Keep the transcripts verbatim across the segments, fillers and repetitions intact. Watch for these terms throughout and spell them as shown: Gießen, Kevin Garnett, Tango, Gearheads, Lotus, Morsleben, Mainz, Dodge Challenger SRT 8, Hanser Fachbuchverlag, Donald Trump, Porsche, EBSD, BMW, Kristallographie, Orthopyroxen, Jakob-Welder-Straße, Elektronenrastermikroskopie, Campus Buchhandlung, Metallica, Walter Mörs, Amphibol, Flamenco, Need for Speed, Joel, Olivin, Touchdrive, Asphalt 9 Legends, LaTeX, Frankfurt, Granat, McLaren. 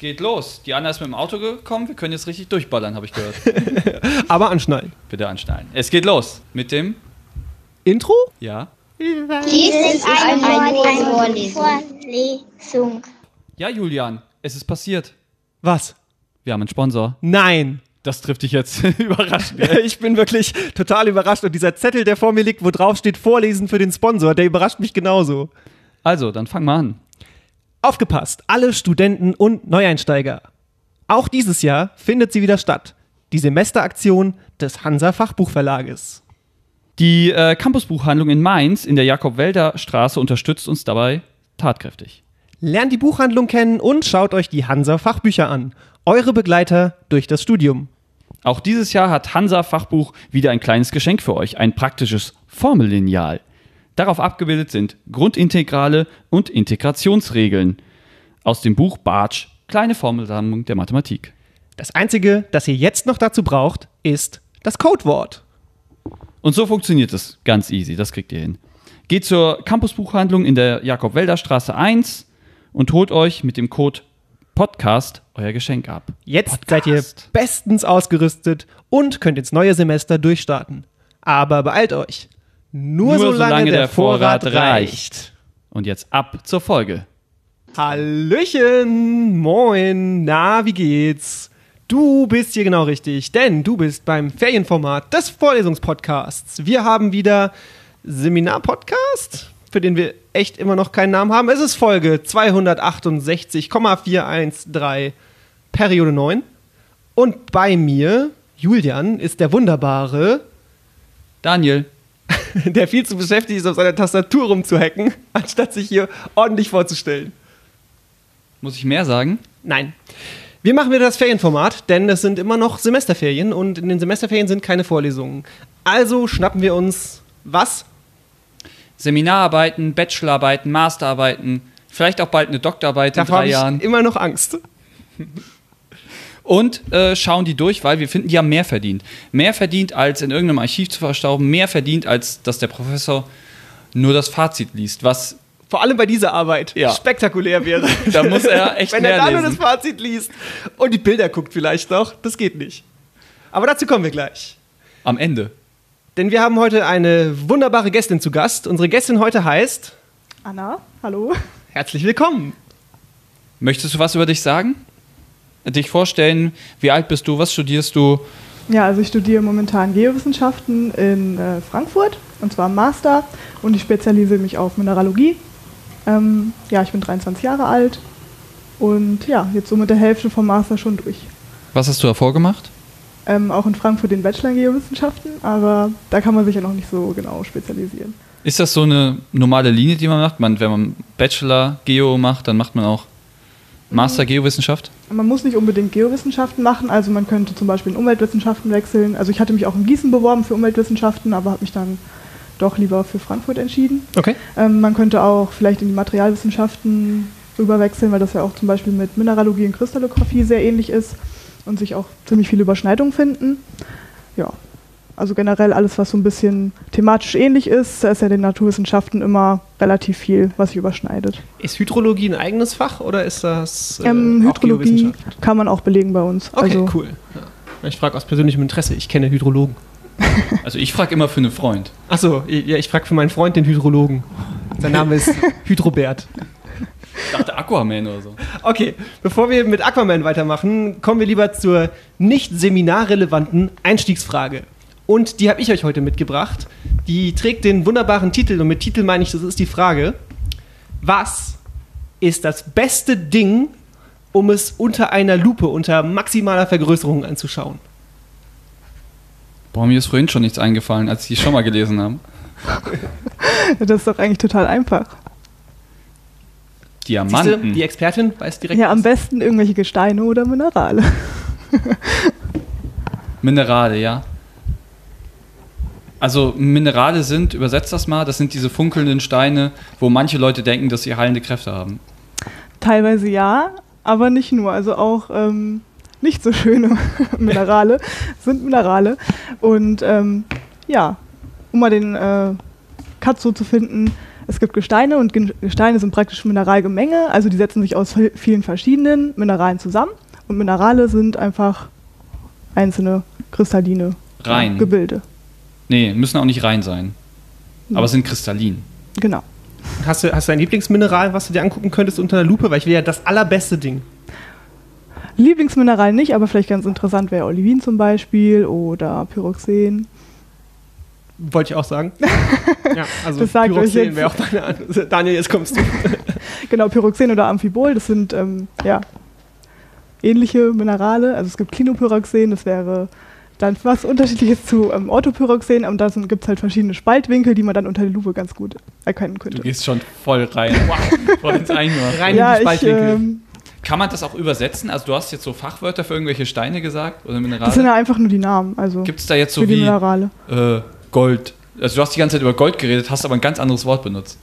Geht los. Die Anna ist mit dem Auto gekommen. Wir können jetzt richtig durchballern, habe ich gehört. Aber anschnallen. Bitte anschnallen. Es geht los mit dem Intro? Ja. Dies ist eine Vorlesung. Ja, Julian, es ist passiert. Was? Wir haben einen Sponsor. Nein. Das trifft dich jetzt überraschend. Ich bin wirklich total überrascht. Und dieser Zettel, der vor mir liegt, wo drauf steht Vorlesen für den Sponsor, der überrascht mich genauso. Also, dann fang mal an. Aufgepasst, alle Studenten und Neueinsteiger. Auch dieses Jahr findet sie wieder statt. Die Semesteraktion des Hanser Fachbuchverlages. Die äh, Campusbuchhandlung in Mainz in der Jakob-Welder-Straße unterstützt uns dabei tatkräftig. Lernt die Buchhandlung kennen und schaut euch die Hanser Fachbücher an. Eure Begleiter durch das Studium. Auch dieses Jahr hat Hanser Fachbuch wieder ein kleines Geschenk für euch. Ein praktisches Formellineal. Darauf abgebildet sind Grundintegrale und Integrationsregeln aus dem Buch Bartsch, kleine Formelsammlung der Mathematik. Das Einzige, das ihr jetzt noch dazu braucht, ist das Codewort. Und so funktioniert es ganz easy, das kriegt ihr hin. Geht zur Campusbuchhandlung in der Jakob-Welder-Straße eins und holt euch mit dem Code Podcast euer Geschenk ab. Jetzt Podcast. Seid ihr bestens ausgerüstet und könnt ins neue Semester durchstarten. Aber beeilt euch! Nur, Nur solange, solange der Vorrat, Vorrat reicht. Und jetzt ab zur Folge. Hallöchen, moin, na, wie geht's? Du bist hier genau richtig, denn du bist beim Ferienformat des Vorlesungspodcasts. Wir haben wieder Seminarpodcast, für den wir echt immer noch keinen Namen haben. Es ist Folge zweihundertachtundsechzig Komma vierhundertdreizehn, Periode neun. Und bei mir, Julian, ist der wunderbare Daniel. Der viel zu beschäftigt ist, auf seiner Tastatur rumzuhacken, anstatt sich hier ordentlich vorzustellen. Muss ich mehr sagen? Nein. Wir machen wieder das Ferienformat, denn es sind immer noch Semesterferien und in den Semesterferien sind keine Vorlesungen. Also schnappen wir uns was? Seminararbeiten, Bachelorarbeiten, Masterarbeiten, vielleicht auch bald eine Doktorarbeit in drei Jahren. Da habe ich immer noch Angst. Und äh, schauen die durch, weil wir finden, die haben mehr verdient. Mehr verdient, als in irgendeinem Archiv zu verstauben. Mehr verdient, als dass der Professor nur das Fazit liest. Was vor allem bei dieser Arbeit ja. spektakulär wäre. Da muss er echt Wenn mehr er da nur das Fazit liest und die Bilder guckt vielleicht noch, das geht nicht. Aber dazu kommen wir gleich. Am Ende. Denn wir haben heute eine wunderbare Gästin zu Gast. Unsere Gästin heute heißt... Anna, hallo. Herzlich willkommen. Möchtest du was über dich sagen? Dich vorstellen, wie alt bist du, was studierst du? Ja, also ich studiere momentan Geowissenschaften in äh, Frankfurt, und zwar im Master, und ich spezialisiere mich auf Mineralogie. Ähm, ja, ich bin dreiundzwanzig Jahre alt und ja, jetzt so mit der Hälfte vom Master schon durch. Was hast du davor gemacht? Ähm, auch in Frankfurt den Bachelor in Geowissenschaften, aber da kann man sich ja noch nicht so genau spezialisieren. Ist das so eine normale Linie, die man macht? Man, wenn man Bachelor Geo macht, dann macht man auch Master Geowissenschaft? Man muss nicht unbedingt Geowissenschaften machen, also man könnte zum Beispiel in Umweltwissenschaften wechseln. Also ich hatte mich auch in Gießen beworben für Umweltwissenschaften, aber habe mich dann doch lieber für Frankfurt entschieden. Okay. Ähm, man könnte auch vielleicht in die Materialwissenschaften rüberwechseln, weil das ja auch zum Beispiel mit Mineralogie und Kristallographie sehr ähnlich ist und sich auch ziemlich viele Überschneidungen finden. Ja, also generell alles, was so ein bisschen thematisch ähnlich ist, da ist ja den Naturwissenschaften immer relativ viel, was sich überschneidet. Ist Hydrologie ein eigenes Fach oder ist das äh, ähm, auch Hydrologie Geowissenschaft? Kann man auch belegen bei uns. Okay, also, cool. Ja. Ich frage aus persönlichem Interesse, ich kenne Hydrologen. Also ich frage immer für einen Freund. Achso, ja, ich frage für meinen Freund den Hydrologen. Sein Name ist Hydrobert. Ich dachte Aquaman oder so. Okay, bevor wir mit Aquaman weitermachen, kommen wir lieber zur nicht seminarrelevanten Einstiegsfrage. Und die habe ich euch heute mitgebracht. Die trägt den wunderbaren Titel. Und mit Titel meine ich, das ist die Frage: Was ist das beste Ding, um es unter einer Lupe, unter maximaler Vergrößerung anzuschauen? Boah, mir ist vorhin schon nichts eingefallen, als ich die schon mal gelesen habe. Das ist doch eigentlich total einfach. Diamanten. Siehste, die Expertin weiß direkt. Ja, am besten irgendwelche Gesteine oder Minerale. Minerale, ja. Also Minerale sind, übersetzt das mal, das sind diese funkelnden Steine, wo manche Leute denken, dass sie heilende Kräfte haben. Teilweise ja, aber nicht nur. Also auch ähm, nicht so schöne Minerale sind Minerale. Und ähm, ja, um mal den äh, Cut so zu finden, Es gibt Gesteine und Gesteine sind praktisch Mineralgemenge, also die setzen sich aus vielen verschiedenen Mineralen zusammen und Minerale sind einfach einzelne kristalline rein. Gebilde. Nee, müssen auch nicht rein sein, ja. Aber sind kristallin. Genau. Hast du, hast du ein Lieblingsmineral, was du dir angucken könntest unter einer Lupe? Weil ich will ja das allerbeste Ding. Lieblingsmineral nicht, aber vielleicht ganz interessant wäre Olivin zum Beispiel oder Pyroxen. Wollte ich auch sagen. Ja, also das Pyroxen wäre auch meine Antwort. Daniel, jetzt kommst du. Genau, Pyroxen oder Amphibol, das sind ähm, ja, ähnliche Minerale. Also es gibt Klinopyroxen, das wäre dann was Unterschiedliches zu ähm, Orthopyroxen. Und da gibt es halt verschiedene Spaltwinkel, die man dann unter der Lupe ganz gut erkennen könnte. Du gehst schon voll rein. Wow, voll ins Eingemacht. Rein ja, in die Spaltwinkel. Ich, ähm, Kann man das auch übersetzen? Also du hast jetzt so Fachwörter für irgendwelche Steine gesagt oder Minerale? Das sind ja einfach nur die Namen. Also gibt es da jetzt so wie Minerale? Äh, Gold. Also du hast die ganze Zeit über Gold geredet, hast aber ein ganz anderes Wort benutzt.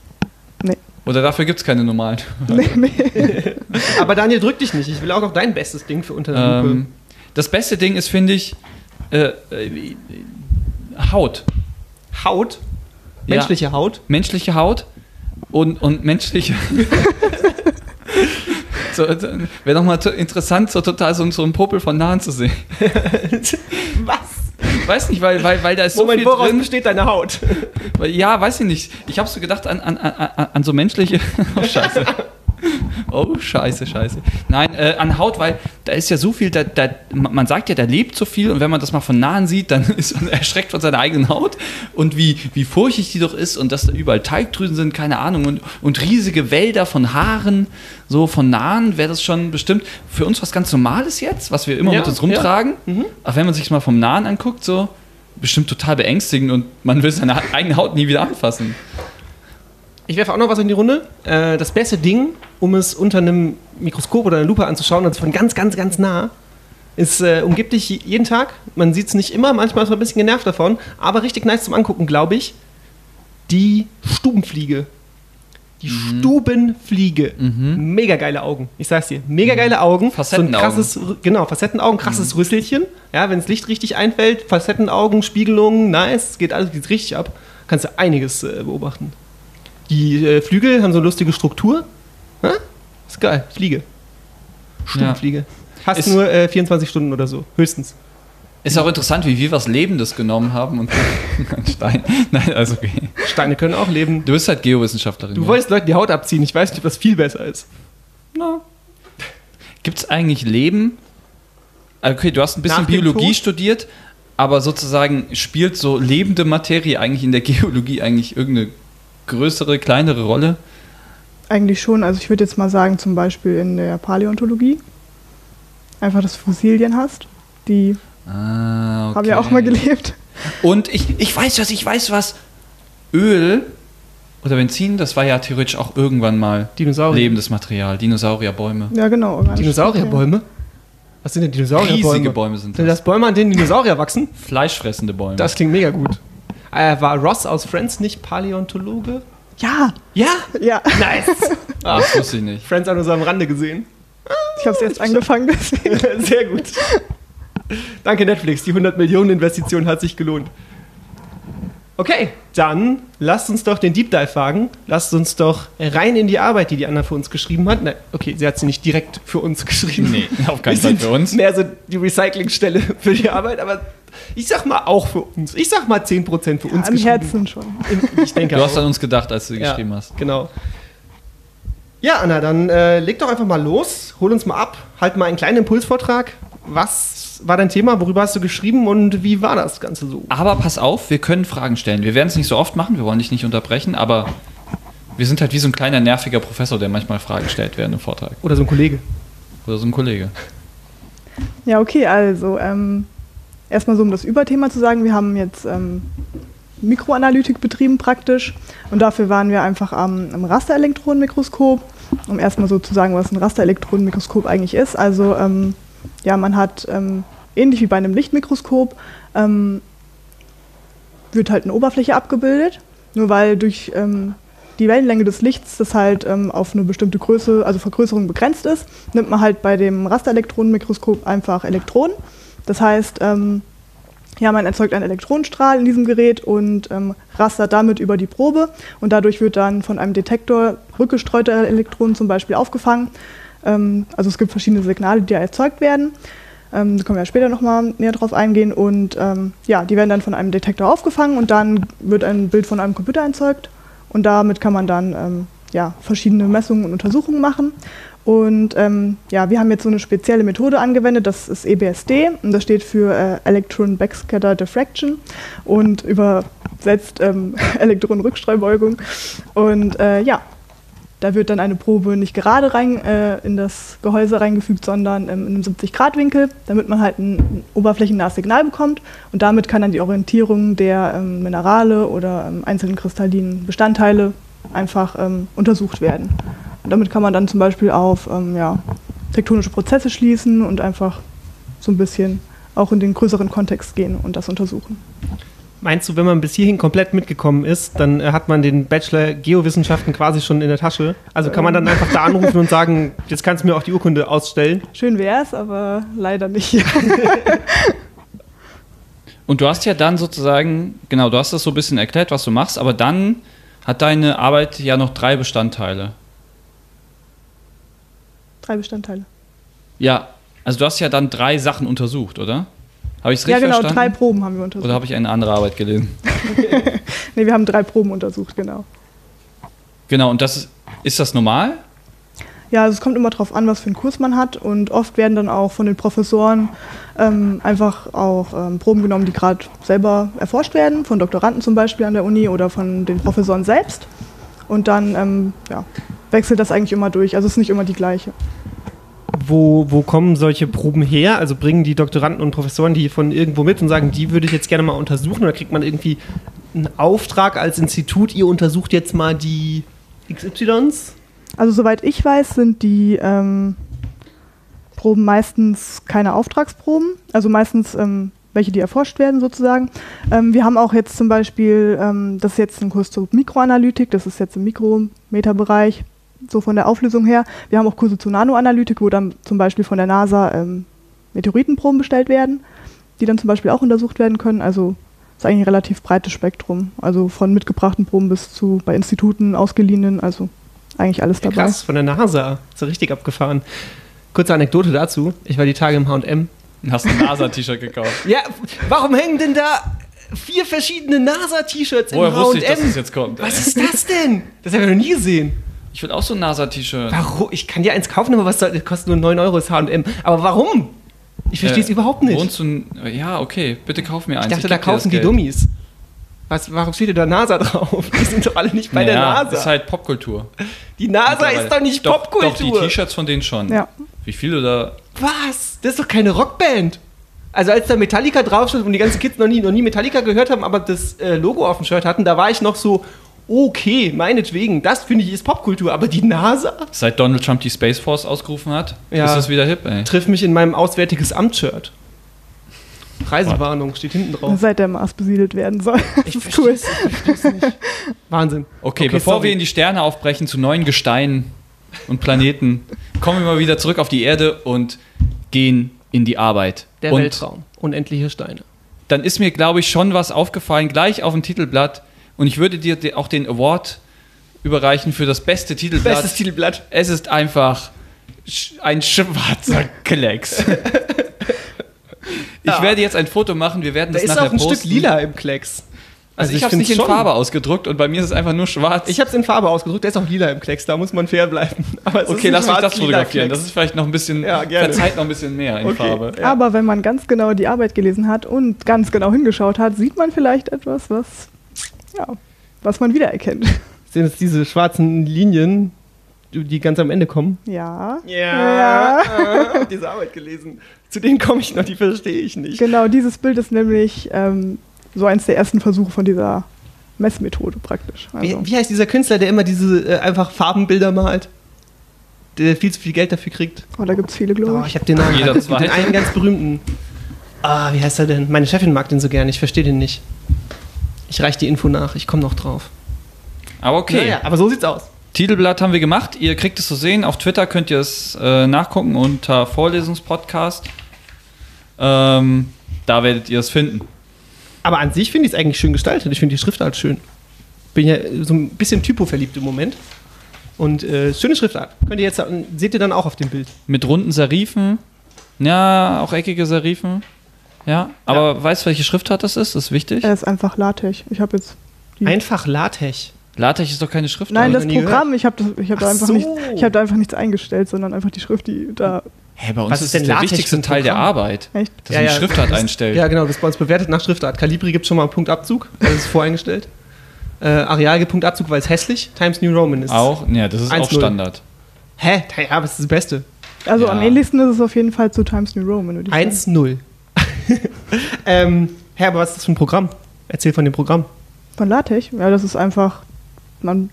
Nee. Oder dafür gibt es keine normalen. Nee, nee. Aber Daniel, drück dich nicht. Ich will auch noch dein bestes Ding für unter der Lupe. Ähm, das beste Ding ist, finde ich, äh, äh, Haut. Haut? Menschliche ja. Haut? Menschliche Haut und, und menschliche... So, wäre doch mal interessant, so total so, so einen Popel von nahen zu sehen. Was? Weiß nicht, weil, weil, weil da ist so Moment, viel woraus drin. Besteht deine Haut? Ja, weiß ich nicht. Ich habe so gedacht an, an, an, an so menschliche... Oh, scheiße. Oh, scheiße, scheiße. Nein, äh, an Haut, weil da ist ja so viel, da, da, man sagt ja, da lebt so viel und wenn man das mal von nahen sieht, dann ist man erschreckt von seiner eigenen Haut und wie, wie furchtig die doch ist und dass da überall Talgdrüsen sind, keine Ahnung, und, und riesige Wälder von Haaren, so von nahen wäre das schon bestimmt für uns was ganz Normales jetzt, was wir immer ja, mit uns rumtragen, ja. mhm. Auch wenn man sich mal vom nahen anguckt, so bestimmt total beängstigend und man will seine eigene Haut nie wieder anfassen. Ich werfe auch noch was in die Runde. Das beste Ding, um es unter einem Mikroskop oder einer Lupe anzuschauen, also von ganz, ganz, ganz nah, ist, umgibt dich jeden Tag. Man sieht es nicht immer, manchmal ist man ein bisschen genervt davon, aber richtig nice zum Angucken, glaube ich. Die Stubenfliege. Die mhm. Stubenfliege. Mhm. Mega geile Augen. Ich sag's dir. Mega geile mhm. Augen. Facettenaugen. So ein krasses, genau, Facettenaugen, krasses mhm. Rüsselchen. Ja, wenn das Licht richtig einfällt, Facettenaugen, Spiegelungen, nice, geht alles geht richtig ab. Kannst du einiges äh, beobachten. Die äh, Flügel haben so eine lustige Struktur. Ha? Ist geil. Fliege. Stubenfliege. Ja. Hast ist nur äh, vierundzwanzig Stunden oder so. Höchstens. Ist auch interessant, wie wir was Lebendes genommen haben und Stein. Nein, also okay. Steine können auch leben. Du bist halt Geowissenschaftlerin. Du ja. wolltest Leuten die Haut abziehen. Ich weiß nicht, ob das viel besser ist. No. Gibt es eigentlich Leben? Okay, du hast ein bisschen Biologie Tod? studiert, aber sozusagen spielt so lebende Materie eigentlich in der Geologie eigentlich irgendeine größere, kleinere Rolle? Eigentlich schon. Also ich würde jetzt mal sagen, zum Beispiel in der Paläontologie, einfach, dass du Fossilien hast, die ah, okay. haben ja auch mal gelebt. Und ich, ich weiß was, ich weiß was. Öl oder Benzin, das war ja theoretisch auch irgendwann mal Dinosaurier. Lebendes Material. Dinosaurierbäume. Ja, genau. Dinosaurierbäume? Was sind denn Dinosaurierbäume? Riesige Bäume sind das. Sind das Bäume, an denen Dinosaurier wachsen? Fleischfressende Bäume. Das klingt mega gut. Äh, war Ross aus Friends nicht Paläontologe? Ja. Ja? Ja. Nice. Ah, das wusste ich nicht. Friends an unserem Rande gesehen. Ich habe es erst angefangen. Deswegen. Sehr gut. Danke Netflix, die hundert Millionen Investition hat sich gelohnt. Okay, dann lasst uns doch den Deep Dive wagen. Lasst uns doch rein in die Arbeit, die die Anna für uns geschrieben hat. Nein, okay, sie hat sie nicht direkt für uns geschrieben. Nee, auf keinen Fall für uns. Mehr so die Recyclingstelle für die Arbeit, aber... Ich sag mal auch für uns. Ich sag mal zehn Prozent für ja, uns. Im Herzen schon. Ich denke du hast auch. an uns gedacht, als du ja, geschrieben hast. Genau. Ja, Anna, dann äh, leg doch einfach mal los. Hol uns mal ab. Halt mal einen kleinen Impulsvortrag. Was war dein Thema? Worüber hast du geschrieben? Und wie war das Ganze so? Aber pass auf, wir können Fragen stellen. Wir werden es nicht so oft machen. Wir wollen dich nicht unterbrechen. Aber wir sind halt wie so ein kleiner, nerviger Professor, der manchmal Fragen stellt während dem Vortrag. Oder so ein Kollege. Oder so ein Kollege. Ja, okay. Also, ähm... erstmal so, um das Überthema zu sagen, wir haben jetzt ähm, Mikroanalytik betrieben praktisch und dafür waren wir einfach am, am Rasterelektronenmikroskop, um erstmal so zu sagen, was ein Rasterelektronenmikroskop eigentlich ist. Also ähm, ja, man hat, ähm, ähnlich wie bei einem Lichtmikroskop, ähm, wird halt eine Oberfläche abgebildet, nur weil durch ähm, die Wellenlänge des Lichts, das halt ähm, auf eine bestimmte Größe, also Vergrößerung begrenzt ist, nimmt man halt bei dem Rasterelektronenmikroskop einfach Elektronen. Das heißt, ähm, Ja, man erzeugt einen Elektronenstrahl in diesem Gerät und ähm, rastert damit über die Probe. Und dadurch wird dann von einem Detektor rückgestreute Elektronen zum Beispiel aufgefangen. Ähm, also es gibt verschiedene Signale, die da erzeugt werden. Ähm, da können wir ja später nochmal näher drauf eingehen. Und ähm, ja, die werden dann von einem Detektor aufgefangen und dann wird ein Bild von einem Computer erzeugt. Und damit kann man dann ähm, ja, verschiedene Messungen und Untersuchungen machen. Und ähm, ja, wir haben jetzt so eine spezielle Methode angewendet, das ist E B S D und das steht für äh, Electron Backscatter Diffraction und übersetzt ähm, Elektronenrückstrahlbeugung. Und äh, ja, da wird dann eine Probe nicht gerade rein, äh, in das Gehäuse reingefügt, sondern ähm, in einem siebzig Grad Winkel, damit man halt ein, ein oberflächennahes Signal bekommt. Und damit kann dann die Orientierung der ähm, Minerale oder ähm, einzelnen kristallinen Bestandteile einfach ähm, untersucht werden. Damit kann man dann zum Beispiel auf ähm, ja, tektonische Prozesse schließen und einfach so ein bisschen auch in den größeren Kontext gehen und das untersuchen. Meinst du, wenn man bis hierhin komplett mitgekommen ist, dann äh, hat man den Bachelor Geowissenschaften quasi schon in der Tasche? Also kann man dann einfach da anrufen und sagen, jetzt kannst du mir auch die Urkunde ausstellen? Schön wäre es, aber leider nicht. Und du hast ja dann sozusagen, genau, du hast das so ein bisschen erklärt, was du machst, aber dann hat deine Arbeit ja noch drei Bestandteile. Drei Bestandteile. Ja, also du hast ja dann drei Sachen untersucht, oder? Habe ich es richtig verstanden? Ja, genau, verstanden? Drei Proben haben wir untersucht. Oder habe ich eine andere Arbeit gelesen? Okay. Nee, wir haben drei Proben untersucht, genau. Genau, und das ist, ist das normal? Ja, also es kommt immer darauf an, was für einen Kurs man hat. Und oft werden dann auch von den Professoren ähm, einfach auch ähm, Proben genommen, die gerade selber erforscht werden, von Doktoranden zum Beispiel an der Uni oder von den Professoren selbst. Und dann ähm, ja, wechselt das eigentlich immer durch. Also es ist nicht immer die gleiche. Wo, wo kommen solche Proben her? Also bringen die Doktoranden und Professoren die von irgendwo mit und sagen, die würde ich jetzt gerne mal untersuchen? Oder kriegt man irgendwie einen Auftrag als Institut, ihr untersucht jetzt mal die X Ys? Also soweit ich weiß, sind die ähm, Proben meistens keine Auftragsproben. Also meistens ähm, welche, die erforscht werden sozusagen. Ähm, wir haben auch jetzt zum Beispiel, ähm, das ist jetzt ein Kurs zur Mikroanalytik, das ist jetzt im Mikrometerbereich, so von der Auflösung her. Wir haben auch Kurse zur Nanoanalytik, wo dann zum Beispiel von der NASA ähm, Meteoritenproben bestellt werden, die dann zum Beispiel auch untersucht werden können. Also ist eigentlich ein relativ breites Spektrum. Also von mitgebrachten Proben bis zu bei Instituten, ausgeliehenen, also eigentlich alles dabei. Ja, krass, von der NASA. Ist ja richtig abgefahren. Kurze Anekdote dazu. Ich war die Tage im H und M. Hast du ein NASA-T-Shirt gekauft? Ja, warum hängen denn da vier verschiedene NASA-T-Shirts im H und M? Woher wusste ich, dass das jetzt kommt? Ey. Was ist das denn? Das haben wir noch nie gesehen. Ich will auch so ein NASA-T-Shirt. Warum? Ich kann dir eins kaufen, aber was soll, das kostet nur neun Euro, das H und M. Aber warum? Ich verstehe äh, es überhaupt nicht. Wohnst du in, ja, okay, bitte kauf mir eins. Ich dachte, ich da kaufen die Dummies. Was, warum steht denn da NASA drauf? Die sind doch alle nicht bei naja, der NASA. Das ist halt Popkultur. Die NASA ist doch nicht doch, Popkultur. Doch, die T-Shirts von denen schon. Ja. Wie viele da... Was? Das ist doch keine Rockband. Also als da Metallica draufsteht und die ganzen Kids noch nie, noch nie Metallica gehört haben, aber das äh, Logo auf dem Shirt hatten, da war ich noch so, okay, meinetwegen, das finde ich ist Popkultur, aber die NASA? Seit Donald Trump die Space Force ausgerufen hat, ja, ist das wieder hip, ey. Triff mich in meinem auswärtiges Amt-Shirt. Reisewarnung steht hinten drauf. Seit der Mars besiedelt werden soll. Ich verstehe es nicht. Wahnsinn. Okay, okay bevor sorry. wir in die Sterne aufbrechen zu neuen Gesteinen und Planeten, kommen wir mal wieder zurück auf die Erde und gehen in die Arbeit. Der und Weltraum. Unendliche Steine. Dann ist mir, glaube ich, schon was aufgefallen, gleich auf dem Titelblatt. Und ich würde dir auch den Award überreichen für das beste Titelblatt. Bestes Titelblatt. Es ist einfach ein schwarzer Klecks. Ich ja. werde jetzt ein Foto machen, wir werden das da nachher posten. Da ist auch ein posten. Stück lila im Klecks. Also, also ich, ich habe es nicht schon in Farbe ausgedruckt und bei mir ist es einfach nur schwarz. Ich habe es in Farbe ausgedruckt, der ist auch lila im Klecks, da muss man fair bleiben. Aber es okay, ist lass mich das fotografieren, das ist vielleicht noch ein bisschen, ja, verzeiht noch ein bisschen mehr in okay. Farbe. Ja. Aber wenn man ganz genau die Arbeit gelesen hat und ganz genau hingeschaut hat, sieht man vielleicht etwas, was, ja, was man wiedererkennt. Sind es diese schwarzen Linien, die ganz am Ende kommen? Ja. Ja, ja. Äh, diese Arbeit gelesen. Zu denen komme ich noch, die verstehe ich nicht. Genau, dieses Bild ist nämlich ähm, so eins der ersten Versuche von dieser Messmethode praktisch. Also. Wie, wie heißt dieser Künstler, der immer diese äh, einfach Farbenbilder malt? Der viel zu viel Geld dafür kriegt. Oh, da gibt es viele, glaube ich. Oh, ich habe den Namen. Jeder zwei. Den einen ganz berühmten. Ah, wie heißt er denn? Meine Chefin mag den so gern, ich verstehe den nicht. Ich reiche die Info nach, ich komme noch drauf. Aber okay. Naja, aber so sieht's aus. Titelblatt haben wir gemacht, ihr kriegt es zu sehen. Auf Twitter könnt ihr es äh, nachgucken unter Vorlesungspodcast. Ähm, da werdet ihr es finden. Aber an sich finde ich es eigentlich schön gestaltet. Ich finde die Schriftart schön. Bin ja so ein bisschen typoverliebt im Moment. Und äh, schöne Schriftart. Könnt ihr jetzt, seht ihr dann auch auf dem Bild. Mit runden Serifen. Ja, auch eckige Serifen. Ja, aber ja. Weißt du, welche Schriftart das ist? Das ist wichtig. Er ist einfach LaTeX. Ich habe jetzt... Einfach LaTeX? LaTeX ist doch keine Schriftart. Nein, das Programm. Ich habe hab da, so. hab da einfach nichts eingestellt, sondern einfach die Schrift, die da... Hey, bei uns Was ist das der wichtigste Teil der Arbeit, Echt? dass ja, man ja. Schriftart einstellt. Ja, genau, das ist bei uns bewertet nach Schriftart. Calibri gibt schon mal einen Punktabzug, das ist voreingestellt. Äh, Arial gibt Punktabzug, weil es hässlich. Times New Roman ist auch, ja, das ist auch Standard. Hä? Ja, aber es ist das Beste. Also ja. am ähnlichsten ist es auf jeden Fall zu Times New Roman. eins null. ähm, Hä, aber was ist das für ein Programm? Erzähl von dem Programm. Von LaTeX? Ja, das ist einfach, man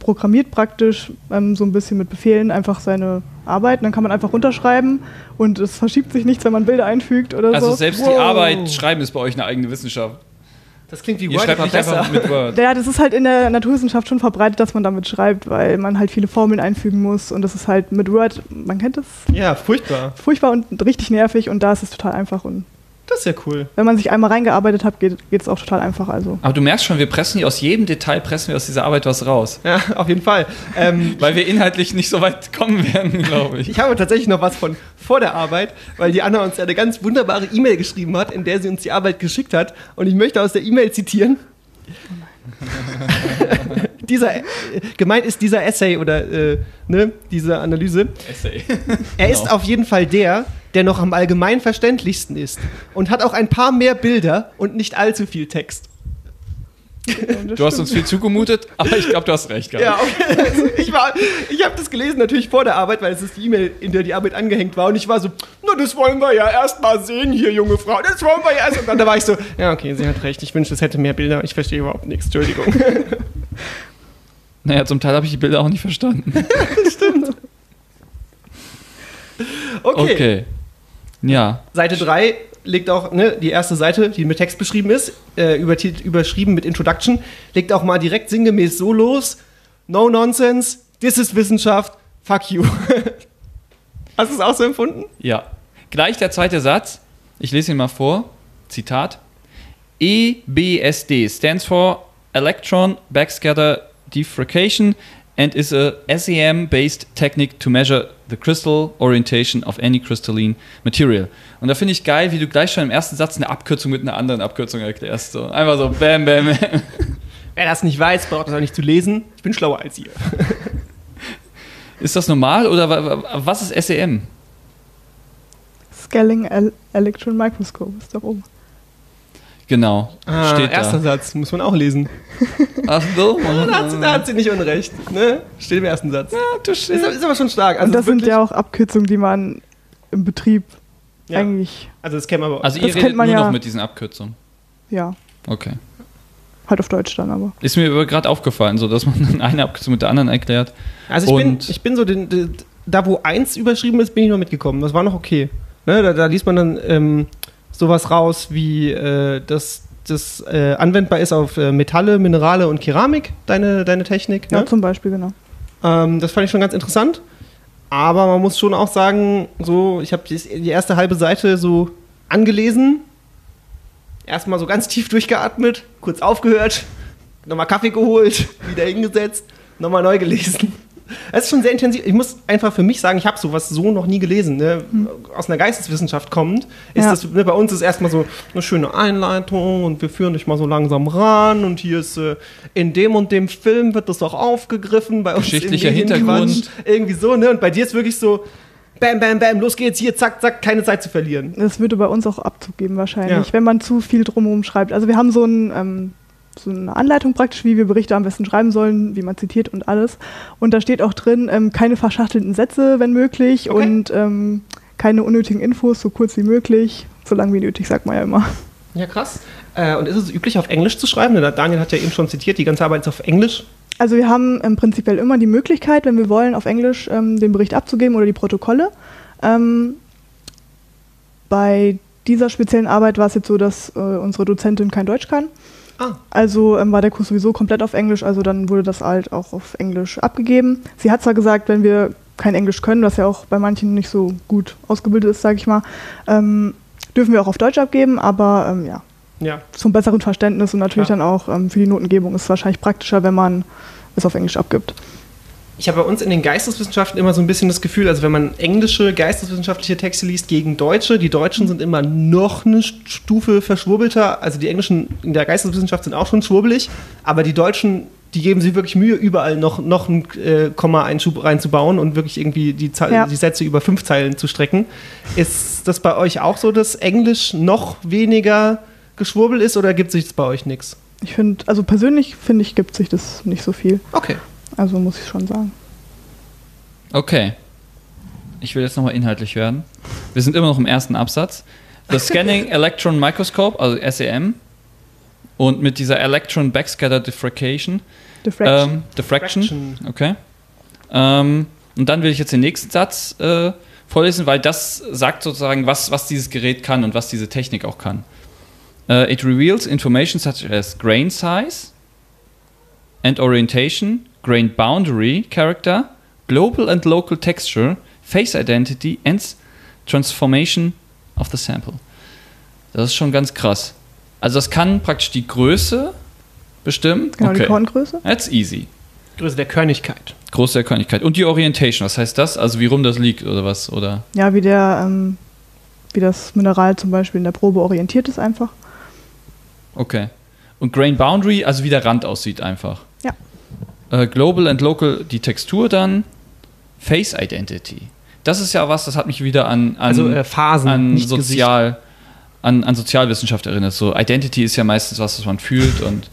programmiert praktisch ähm, so ein bisschen mit Befehlen einfach seine Arbeit, dann kann man einfach runterschreiben und es verschiebt sich nichts, wenn man Bilder einfügt oder also so. Also selbst wow. die Arbeit, Schreiben ist bei euch eine eigene Wissenschaft. Das klingt wie Word, aber besser. Mit Word. Ja, das ist halt in der Naturwissenschaft schon verbreitet, dass man damit schreibt, weil man halt viele Formeln einfügen muss und das ist halt mit Word, man kennt das. Ja, furchtbar. Furchtbar und richtig nervig und da ist es total einfach und das ist ja cool. Wenn man sich einmal reingearbeitet hat, geht es auch total einfach. Also. Aber du merkst schon, wir pressen hier aus jedem Detail, pressen wir aus dieser Arbeit was raus. Ja, auf jeden Fall. Ähm, weil wir inhaltlich nicht so weit kommen werden, glaube ich. Ich habe tatsächlich noch was von vor der Arbeit, weil die Anna uns ja eine ganz wunderbare E-Mail geschrieben hat, in der sie uns die Arbeit geschickt hat. Und ich möchte aus der E-Mail zitieren. Oh nein. Dieser, äh, gemeint ist dieser Essay oder äh, ne, diese Analyse. Essay. Er genau. ist auf jeden Fall der, der noch am allgemeinverständlichsten ist und hat auch ein paar mehr Bilder und nicht allzu viel Text. Ja, du stimmt. hast uns viel zugemutet, aber ich glaube, du hast recht gehabt. Ja, okay. Also ich war, ich habe das gelesen natürlich vor der Arbeit, weil es ist die E-Mail, in der die Arbeit angehängt war und ich war so, na, das wollen wir ja erstmal sehen hier, junge Frau, das wollen wir ja erst. Und dann da war ich so, ja, okay, sie hat recht, ich wünschte, es hätte mehr Bilder, ich verstehe überhaupt nichts, Entschuldigung. Naja, zum Teil habe ich die Bilder auch nicht verstanden. Stimmt. Okay. okay. Ja. Seite drei legt auch, ne, die erste Seite, die mit Text beschrieben ist, äh, übertit- überschrieben mit Introduction, legt auch mal direkt sinngemäß so los, no nonsense, this is Wissenschaft, fuck you. Hast du es auch so empfunden? Ja. Gleich der zweite Satz, ich lese ihn mal vor, Zitat, E B S D stands for Electron Backscatter Diffraction and is a S E M-based technique to measure the crystal orientation of any crystalline material. Und da finde ich geil, wie du gleich schon im ersten Satz eine Abkürzung mit einer anderen Abkürzung erklärst. So. Einfach so bam, bam, bam. Wer das nicht weiß, braucht das auch nicht zu lesen. Ich bin schlauer als ihr. Ist das normal oder was ist S E M? Scanning Electron Microscope ist da oben. Genau, ah, steht da. Erster Satz, muss man auch lesen. Ach so. Da hat, sie, da hat sie nicht unrecht, ne? Steht im ersten Satz. Ja, du ist, ist aber schon stark. Also und das sind ja auch Abkürzungen, die man im Betrieb ja. eigentlich... Also das kennt man aber auch. Also ihr das redet nur ja noch mit diesen Abkürzungen? Ja. Okay. Halt auf Deutsch dann aber. Ist mir gerade aufgefallen, so dass man eine Abkürzung mit der anderen erklärt. Also ich, bin, ich bin so, den, den, da wo eins überschrieben ist, bin ich noch mitgekommen. Das war noch okay. Ne? Da, da liest man dann... Ähm, sowas raus wie, äh, dass das äh, anwendbar ist auf äh, Metalle, Minerale und Keramik, deine, deine Technik. Ne? Ja, zum Beispiel, genau. Ähm, das fand ich schon ganz interessant. Aber man muss schon auch sagen, so ich habe die, die erste halbe Seite so angelesen, erstmal so ganz tief durchgeatmet, kurz aufgehört, nochmal Kaffee geholt, wieder hingesetzt, nochmal neu gelesen. Es ist schon sehr intensiv. Ich muss einfach für mich sagen, ich habe sowas so noch nie gelesen. Ne? Hm. Aus einer Geisteswissenschaft kommend, ist ja. das, ne, bei uns ist erstmal so eine schöne Einleitung und wir führen dich mal so langsam ran und hier ist äh, in dem und dem Film wird das auch aufgegriffen. Bei uns geschichtlicher Hintergrund. Irgendwie so, ne? Und bei dir ist wirklich so bam, bam, bam, los geht's, hier, zack, zack, keine Zeit zu verlieren. Das würde bei uns auch Abzug geben wahrscheinlich, ja. wenn man zu viel drumherum schreibt. Also wir haben so ein... Ähm so eine Anleitung praktisch, wie wir Berichte am besten schreiben sollen, wie man zitiert und alles. Und da steht auch drin, ähm, keine verschachtelten Sätze, wenn möglich, okay. und ähm, keine unnötigen Infos, so kurz wie möglich, so lang wie nötig, sagt man ja immer. Ja, krass. Äh, und ist es üblich, auf Englisch zu schreiben? Daniel hat ja eben schon zitiert, die ganze Arbeit ist auf Englisch. Also wir haben ähm, prinzipiell immer die Möglichkeit, wenn wir wollen, auf Englisch ähm, den Bericht abzugeben oder die Protokolle. Ähm, bei dieser speziellen Arbeit war es jetzt so, dass äh, unsere Dozentin kein Deutsch kann. Also ähm, war der Kurs sowieso komplett auf Englisch, also dann wurde das halt auch auf Englisch abgegeben. Sie hat zwar gesagt, wenn wir kein Englisch können, was ja auch bei manchen nicht so gut ausgebildet ist, sage ich mal, ähm, dürfen wir auch auf Deutsch abgeben, aber ähm, ja. ja. zum besseren Verständnis und natürlich ja. dann auch ähm, für die Notengebung ist es wahrscheinlich praktischer, wenn man es auf Englisch abgibt. Ich habe bei uns in den Geisteswissenschaften immer so ein bisschen das Gefühl, also wenn man englische geisteswissenschaftliche Texte liest gegen deutsche, die Deutschen sind immer noch eine Stufe verschwurbelter, also die Englischen in der Geisteswissenschaft sind auch schon schwurbelig, aber die Deutschen, die geben sich wirklich Mühe, überall noch, noch einen äh, Komma-Einschub reinzubauen und wirklich irgendwie die, Ze- ja. die Sätze über fünf Zeilen zu strecken. Ist das bei euch auch so, dass Englisch noch weniger geschwurbel ist oder gibt sich das bei euch nichts? Ich finde, also persönlich finde ich, gibt sich das nicht so viel. Okay. Also muss ich schon sagen. Okay. Ich will jetzt nochmal inhaltlich werden. Wir sind immer noch im ersten Absatz. Das Scanning Electron Microscope, also S E M, und mit dieser Electron Backscatter Diffraction. Diffraction. Ähm, Diffraction. Diffraction. Okay. Ähm, und dann will ich jetzt den nächsten Satz äh, vorlesen, weil das sagt sozusagen, was, was dieses Gerät kann und was diese Technik auch kann. Uh, it reveals information such as grain size and orientation, grain boundary character, global and local texture, face identity and transformation of the sample. Das ist schon ganz krass. Also das kann praktisch die Größe bestimmen. Genau, okay. Die Korngröße. That's easy. Größe der Körnigkeit. Größe der Körnigkeit. Und die Orientation, was heißt das? Also wie rum das liegt oder was? Oder? Ja, wie, der, ähm, wie das Mineral zum Beispiel in der Probe orientiert ist einfach. Okay. Und Grain Boundary, also wie der Rand aussieht einfach. Ja. Uh, global and Local, die Textur dann. Face Identity. Das ist ja was, das hat mich wieder an, an, also, äh, Phasen, an, Sozial, an, an Sozialwissenschaft erinnert. So Identity ist ja meistens was, was man fühlt und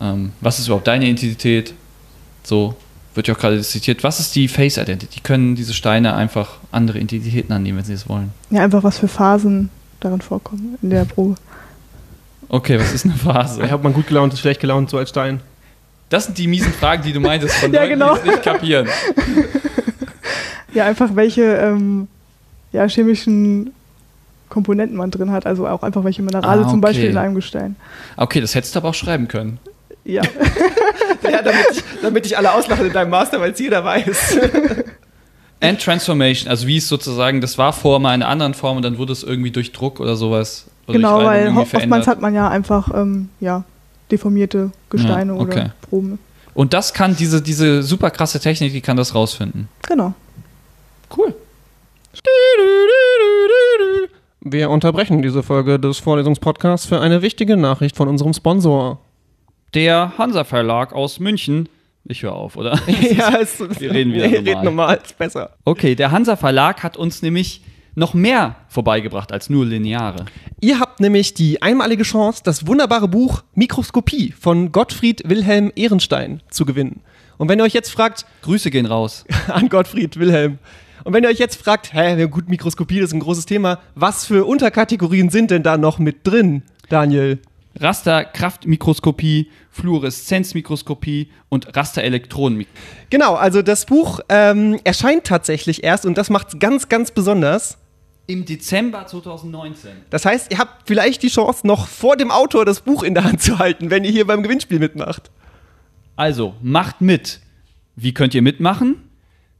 ähm, was ist überhaupt deine Identität? So wird ja auch gerade zitiert. Was ist die Face Identity? Können diese Steine einfach andere Identitäten annehmen, wenn sie es wollen? Ja, einfach was für Phasen darin vorkommen in der Probe. Okay, was ist eine Phase? Ich habe mal gut gelaunt, ist schlecht gelaunt, so als Stein. Das sind die miesen Fragen, die du meintest, von ja, Leuten, genau. die es nicht kapieren. Ja, einfach welche ähm, ja, chemischen Komponenten man drin hat, also auch einfach welche Minerale ah, okay. zum Beispiel in einem Gestein. Okay, das hättest du aber auch schreiben können. Ja. Ja, damit ich, damit ich alle auslache in deinem Master, weil es jeder weiß. And Transformation, also wie es sozusagen, das war vorher mal in einer anderen Form und dann wurde es irgendwie durch Druck oder sowas. Oder genau, weil oftmals hat man ja einfach ähm, ja, deformierte Gesteine ja, okay. oder Proben. Und das kann diese, diese super krasse Technik, die kann das rausfinden. Genau. Cool. Wir unterbrechen diese Folge des Vorlesungspodcasts für eine wichtige Nachricht von unserem Sponsor. Der Hanser Verlag aus München. Ich höre auf, oder? Ja, es, wir reden wieder nee, normal. Red normal, ist besser. Okay, der Hanser Verlag hat uns nämlich noch mehr vorbeigebracht als nur lineare. Ihr habt nämlich die einmalige Chance, das wunderbare Buch Mikroskopie von Gottfried Wilhelm Ehrenstein zu gewinnen. Und wenn ihr euch jetzt fragt... Grüße gehen raus. An Gottfried Wilhelm. Und wenn ihr euch jetzt fragt, hä, gut, Mikroskopie, das ist ein großes Thema, was für Unterkategorien sind denn da noch mit drin, Daniel? Rasterkraftmikroskopie, Fluoreszenzmikroskopie und Rasterelektronenmikroskopie. Genau, also das Buch ähm, erscheint tatsächlich erst und das macht es ganz, ganz besonders. Im Dezember zwanzig neunzehn. Das heißt, ihr habt vielleicht die Chance, noch vor dem Autor das Buch in der Hand zu halten, wenn ihr hier beim Gewinnspiel mitmacht. Also, macht mit. Wie könnt ihr mitmachen?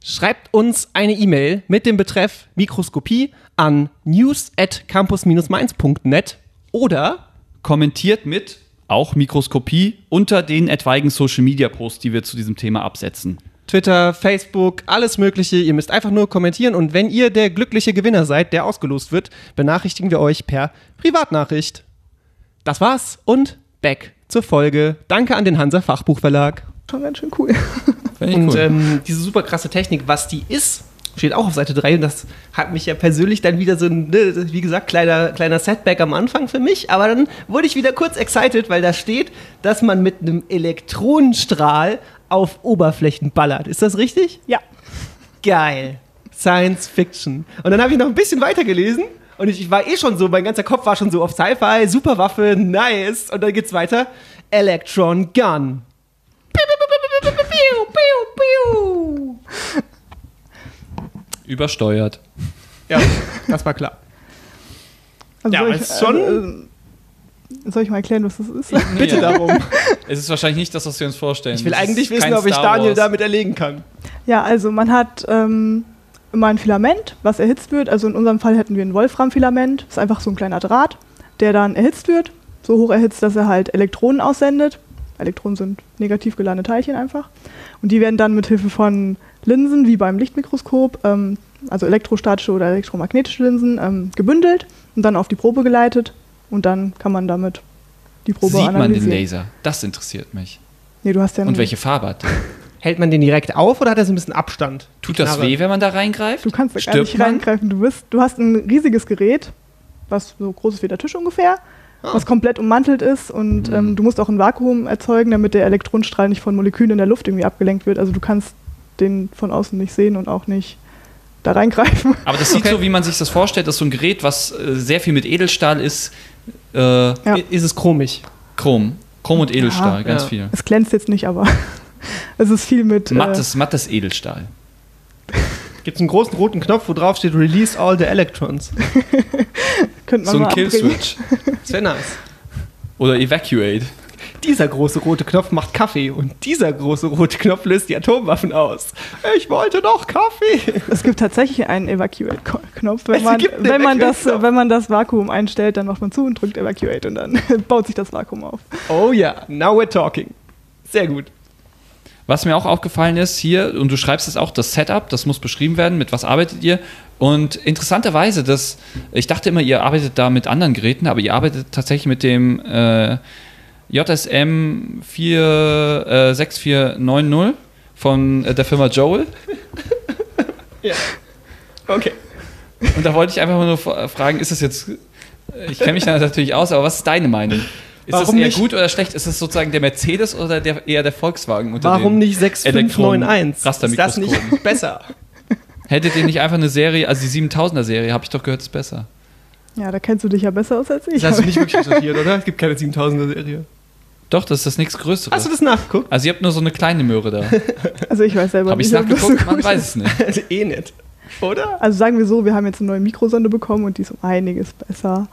Schreibt uns eine E-Mail mit dem Betreff Mikroskopie an news at campus dash mainz punkt net oder kommentiert mit auch Mikroskopie unter den etwaigen Social-Media-Posts, die wir zu diesem Thema absetzen. Twitter, Facebook, alles Mögliche. Ihr müsst einfach nur kommentieren. Und wenn ihr der glückliche Gewinner seid, der ausgelost wird, benachrichtigen wir euch per Privatnachricht. Das war's und back zur Folge. Danke an den Hanser Fachbuchverlag. Schon ganz schön cool. Und cool. Ähm, diese super krasse Technik, was die ist, steht auch auf Seite drei. Und das hat mich ja persönlich dann wieder so ein, wie gesagt, kleiner, kleiner Setback am Anfang für mich. Aber dann wurde ich wieder kurz excited, weil da steht, dass man mit einem Elektronenstrahl auf Oberflächen ballert. Ist das richtig? Ja. Geil. Science Fiction. Und dann habe ich noch ein bisschen weitergelesen und ich, ich war eh schon so, mein ganzer Kopf war schon so auf Sci-Fi, Superwaffe, nice. Und dann geht's weiter. Electron Gun. Übersteuert. Ja, das war klar. Also ja, aber es ist schon... Soll ich mal erklären, was das ist? Nee, bitte darum. Es ist wahrscheinlich nicht das, was wir uns vorstellen. Ich will das eigentlich wissen, ob ich Daniel damit erlegen kann. Ja, also man hat ähm, immer ein Filament, was erhitzt wird. Also in unserem Fall hätten wir ein Wolframfilament. Das ist einfach so ein kleiner Draht, der dann erhitzt wird. so hoch erhitzt, dass er halt Elektronen aussendet. Elektronen sind negativ geladene Teilchen einfach. Und die werden dann mit Hilfe von Linsen, wie beim Lichtmikroskop, ähm, also elektrostatische oder elektromagnetische Linsen, ähm, gebündelt und dann auf die Probe geleitet. Und dann kann man damit die Probe Sieht analysieren. Sieht man den Laser? Das interessiert mich. Nee, du hast ja und welche Farbe hat der? Hält man den direkt auf oder hat er so ein bisschen Abstand? Tut das weh, wenn man da reingreift? Du kannst da gar nicht reingreifen. Du, bist, du hast ein riesiges Gerät, was so groß ist wie der Tisch ungefähr, ah. was komplett ummantelt ist und mhm. ähm, du musst auch ein Vakuum erzeugen, damit der Elektronenstrahl nicht von Molekülen in der Luft irgendwie abgelenkt wird. Also du kannst den von außen nicht sehen und auch nicht da reingreifen. Aber das sieht okay. so, wie man sich das vorstellt, dass so ein Gerät, was äh, sehr viel mit Edelstahl ist, äh, ja. ist es chromig. Chrom. Chrom und Edelstahl, ja, ganz ja. viel. Es glänzt jetzt nicht, aber es ist viel mit... Mattes, äh, mattes Edelstahl. Gibt es einen großen roten Knopf, wo drauf steht Release all the Electrons. Könnte man so ein Killswitch. Das wäre nice. Oder Evacuate. Dieser große rote Knopf macht Kaffee und dieser große rote Knopf löst die Atomwaffen aus. Ich wollte doch Kaffee. Es gibt tatsächlich einen Evacuate-Knopf. Wenn, man, wenn, man das, wenn man das Vakuum einstellt, dann macht man zu und drückt Evacuate und dann baut sich das Vakuum auf. Oh ja, yeah. Now we're talking. Sehr gut. Was mir auch aufgefallen ist hier, und du schreibst es auch, das Setup, das muss beschrieben werden, mit was arbeitet ihr. Und interessanterweise, das, ich dachte immer, ihr arbeitet da mit anderen Geräten, aber ihr arbeitet tatsächlich mit dem äh, J S M vier äh, sechs vier neun null von äh, der Firma Joel. Ja, okay. Und da wollte ich einfach nur fragen, ist das jetzt, ich kenne mich da natürlich aus, aber was ist deine Meinung? Ist Warum das eher nicht? gut oder schlecht? Ist das sozusagen der Mercedes oder der, eher der Volkswagen unter den Warum nicht sechs fünf neun eins? Ist das nicht besser? Hättet ihr nicht einfach eine Serie, also die siebentausender Serie, habe ich doch gehört, ist besser. Ja, da kennst du dich ja besser aus als ich. Das hast du nicht wirklich recherchiert, oder? Es gibt keine siebentausender Serie. Doch, das ist das nächstgrößere. Hast du das nachgeguckt? Also ihr habt nur so eine kleine Möhre da. Also ich weiß selber hab nicht. Habe ich es nachgeguckt? Man weiß es nicht. Also eh nicht, oder? Also sagen wir so, wir haben jetzt eine neue Mikrosonde bekommen und die ist um einiges besser.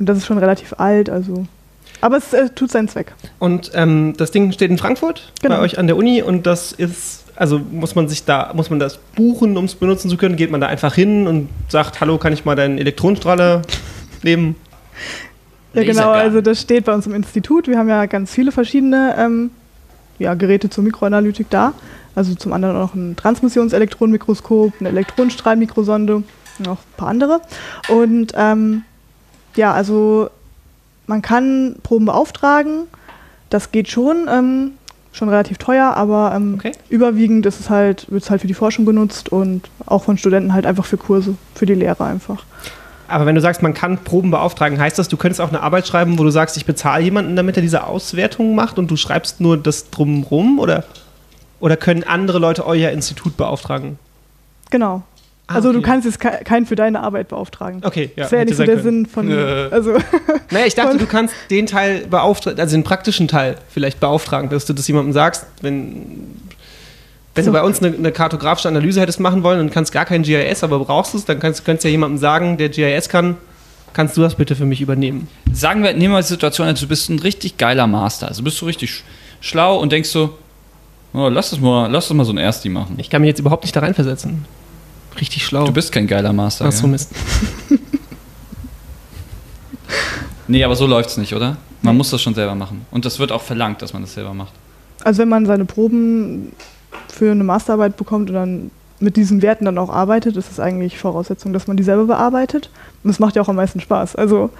Und das ist schon relativ alt, also... Aber es äh, tut seinen Zweck. Und ähm, das Ding steht in Frankfurt, genau. bei euch an der Uni, und das ist, also muss man sich da, muss man das buchen, um es benutzen zu können? Geht man da einfach hin und sagt, hallo, kann ich mal deinen Elektronenstrahler nehmen? Ja, genau, also das steht bei uns im Institut. Wir haben ja ganz viele verschiedene ähm, ja, Geräte zur Mikroanalytik da. Also zum anderen auch ein Transmissionselektronenmikroskop, eine Elektronenstrahlmikrosonde, noch ein paar andere. Und ähm, ja, also... Man kann Proben beauftragen, das geht schon, ähm, schon relativ teuer, aber ähm, okay. überwiegend ist es halt, wird es halt für die Forschung genutzt und auch von Studenten halt einfach für Kurse, für die Lehrer einfach. Aber wenn du sagst, man kann Proben beauftragen, heißt das, du könntest auch eine Arbeit schreiben, wo du sagst, ich bezahle jemanden, damit er diese Auswertung macht und du schreibst nur das drumrum, oder, oder können andere Leute euer Institut beauftragen? Genau. Ah, also okay. du kannst jetzt keinen für deine Arbeit beauftragen. Okay, ja. Das wäre ja nicht so der können. Sinn von... Äh. Also naja, ich dachte, du kannst den Teil beauftragen, also den praktischen Teil vielleicht beauftragen, dass du das jemandem sagst, wenn, wenn so. du bei uns eine, eine kartografische Analyse hättest machen wollen und kannst gar kein G I S, aber brauchst es, dann kannst du ja jemandem sagen, der G I S kann, kannst du das bitte für mich übernehmen. Sagen wir, nehmen wir die Situation, also du bist ein richtig geiler Master, also bist du richtig schlau und denkst so, oh, lass das mal, lass das mal so ein Ersti machen. Ich kann mich jetzt überhaupt nicht da reinversetzen. Richtig schlau. Du bist kein geiler Master. Ach so, ja? Mist. Nee, aber so läuft's nicht, oder? Man muss das schon selber machen. Und das wird auch verlangt, dass man das selber macht. Also wenn man seine Proben für eine Masterarbeit bekommt und dann mit diesen Werten dann auch arbeitet, ist es eigentlich Voraussetzung, dass man die selber bearbeitet. Und das macht ja auch am meisten Spaß. Also okay.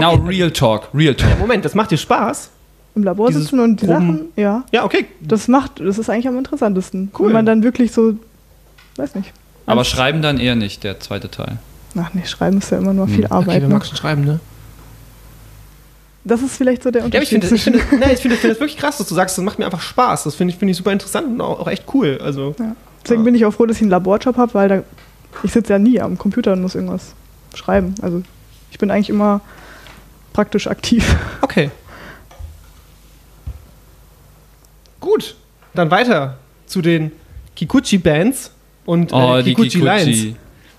Now real talk, real talk. Moment, das macht dir Spaß? Im Labor Dieses sitzen und die Proben. Sachen, ja. Ja, okay. Das macht, das ist eigentlich am interessantesten. Cool. Wenn man dann wirklich so Weiß nicht. Aber also schreiben dann eher nicht, der zweite Teil. Ach nee, schreiben ist ja immer nur viel hm. Arbeit. Okay, wir magst schon schreiben, ne? Das ist vielleicht so der Unterschied. Ja, ich finde find, find, find das wirklich krass, dass du sagst, das macht mir einfach Spaß. Das finde ich, find ich super interessant und auch, auch echt cool. Also, ja. Deswegen ja. bin ich auch froh, dass ich einen Laborjob habe, weil da, ich sitze ja nie am Computer und muss irgendwas schreiben. Also ich bin eigentlich immer praktisch aktiv. Okay. Gut, dann weiter zu den Kikuchi-Bands. Und äh, oh, Kikuchi die Kikuchi. Lines.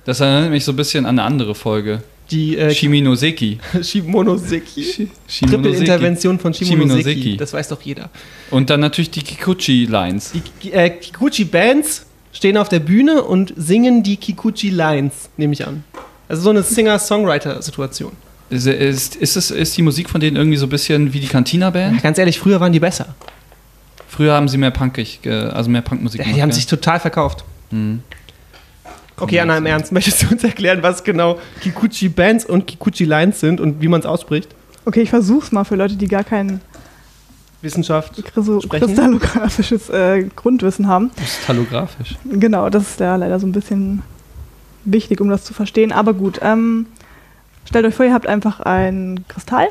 Das erinnert mich so ein bisschen an eine andere Folge. Die äh, Shimonoseki. Shimonoseki. Triple Intervention von Shimonoseki. Shimonoseki. Das weiß doch jeder. Und dann natürlich die Kikuchi Lines. Die äh, Kikuchi Bands stehen auf der Bühne und singen die Kikuchi Lines, nehme ich an. Also so eine Singer-Songwriter-Situation. Ist, ist, ist, es, ist die Musik von denen irgendwie so ein bisschen wie die Cantina-Band? Ja, ganz ehrlich, früher waren die besser. Früher haben sie mehr punkig, also mehr Punkmusik ja, gemacht. Die haben ja. sich total verkauft. Mhm. Okay, Anna, im Ernst, möchtest du uns erklären, was genau Kikuchi-Bands und Kikuchi-Lines sind und wie man es ausspricht? Okay, ich versuch's mal für Leute, die gar keinen Wissenschaft kristallographisches äh, Grundwissen haben. Kristallographisch? Genau, das ist ja leider so ein bisschen wichtig, um das zu verstehen. Aber gut, ähm, stellt euch vor, ihr habt einfach einen Kristall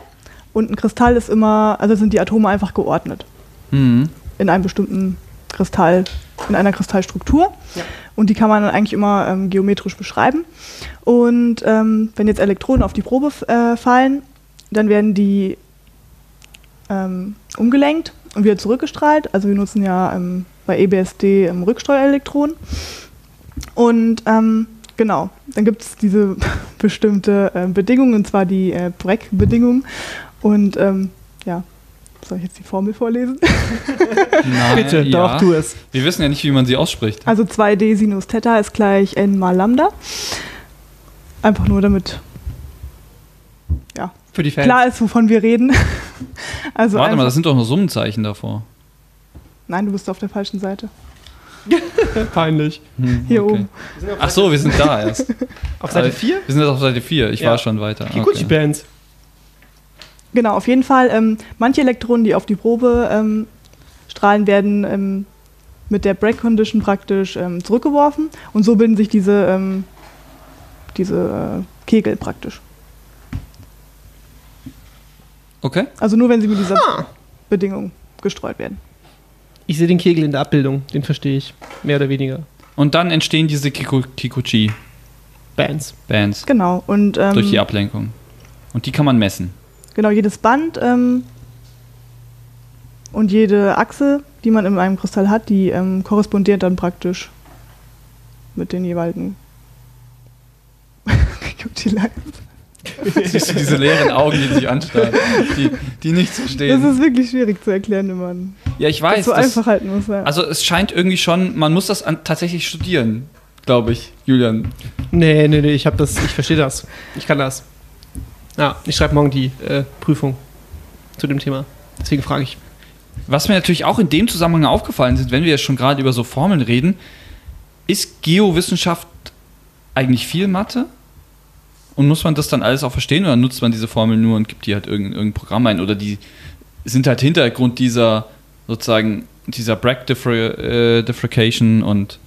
und ein Kristall ist immer, also sind die Atome einfach geordnet. Mhm. In einem bestimmten Kristall, in einer Kristallstruktur. Ja. Und die kann man dann eigentlich immer ähm, geometrisch beschreiben. Und ähm, wenn jetzt Elektronen auf die Probe äh, fallen, dann werden die ähm, umgelenkt und wieder zurückgestrahlt. Also wir nutzen ja ähm, bei E B S D ähm, Rücksteuerelektronen. Und ähm, genau, dann gibt es diese bestimmte äh, Bedingung, und zwar die äh, Bragg-Bedingung. Und ähm, ja, soll ich jetzt die Formel vorlesen? Nein, bitte, ja. Doch, tu es. Wir wissen ja nicht, wie man sie ausspricht. Also zwei D Sinus Theta ist gleich N mal Lambda. Einfach nur damit ja, für die Fans klar ist, wovon wir reden. Also warte mal, das sind doch nur Summenzeichen davor. Nein, du bist auf der falschen Seite. Peinlich. Hm, hier okay. oben. Ach so, wir sind da erst. Auf Seite vier? Wir sind jetzt auf Seite vier. Ich ja. war schon weiter. Kikuchi-Bands. Okay. Genau, auf jeden Fall. Ähm, manche Elektronen, die auf die Probe ähm, strahlen, werden ähm, mit der Bragg-Condition praktisch ähm, zurückgeworfen und so bilden sich diese, ähm, diese äh, Kegel praktisch. Okay. Also nur, wenn sie mit dieser ah. Bedingung gestreut werden. Ich sehe den Kegel in der Abbildung, den verstehe ich, mehr oder weniger. Und dann entstehen diese Kiku- Kikuchi-Bands. Bands. Genau. Und, ähm, durch die Ablenkung. Und die kann man messen. Genau, jedes Band ähm, und jede Achse, die man in einem Kristall hat, die ähm, korrespondiert dann praktisch mit den jeweiligen Kikuchi-Lines. Siehst du diese leeren Augen, die sich anstarren, die, die nicht zu stehen. Das ist wirklich schwierig zu erklären, wenn man ja, ich weiß, das so das, einfach halten muss. Ja. Also es scheint irgendwie schon, man muss das an, tatsächlich studieren, glaube ich, Julian. Nee, nee, nee, ich, das, ich verstehe das. Ich kann das. Ja, ich schreibe morgen die äh, Prüfung zu dem Thema. Deswegen frage ich. Was mir natürlich auch in dem Zusammenhang aufgefallen ist, wenn wir ja schon gerade über so Formeln reden, ist Geowissenschaft eigentlich viel Mathe? Und muss man das dann alles auch verstehen oder nutzt man diese Formel nur und gibt die halt irgendein, irgendein Programm ein? Oder die sind halt Hintergrund dieser, sozusagen, dieser Bragg-Diffraction äh, und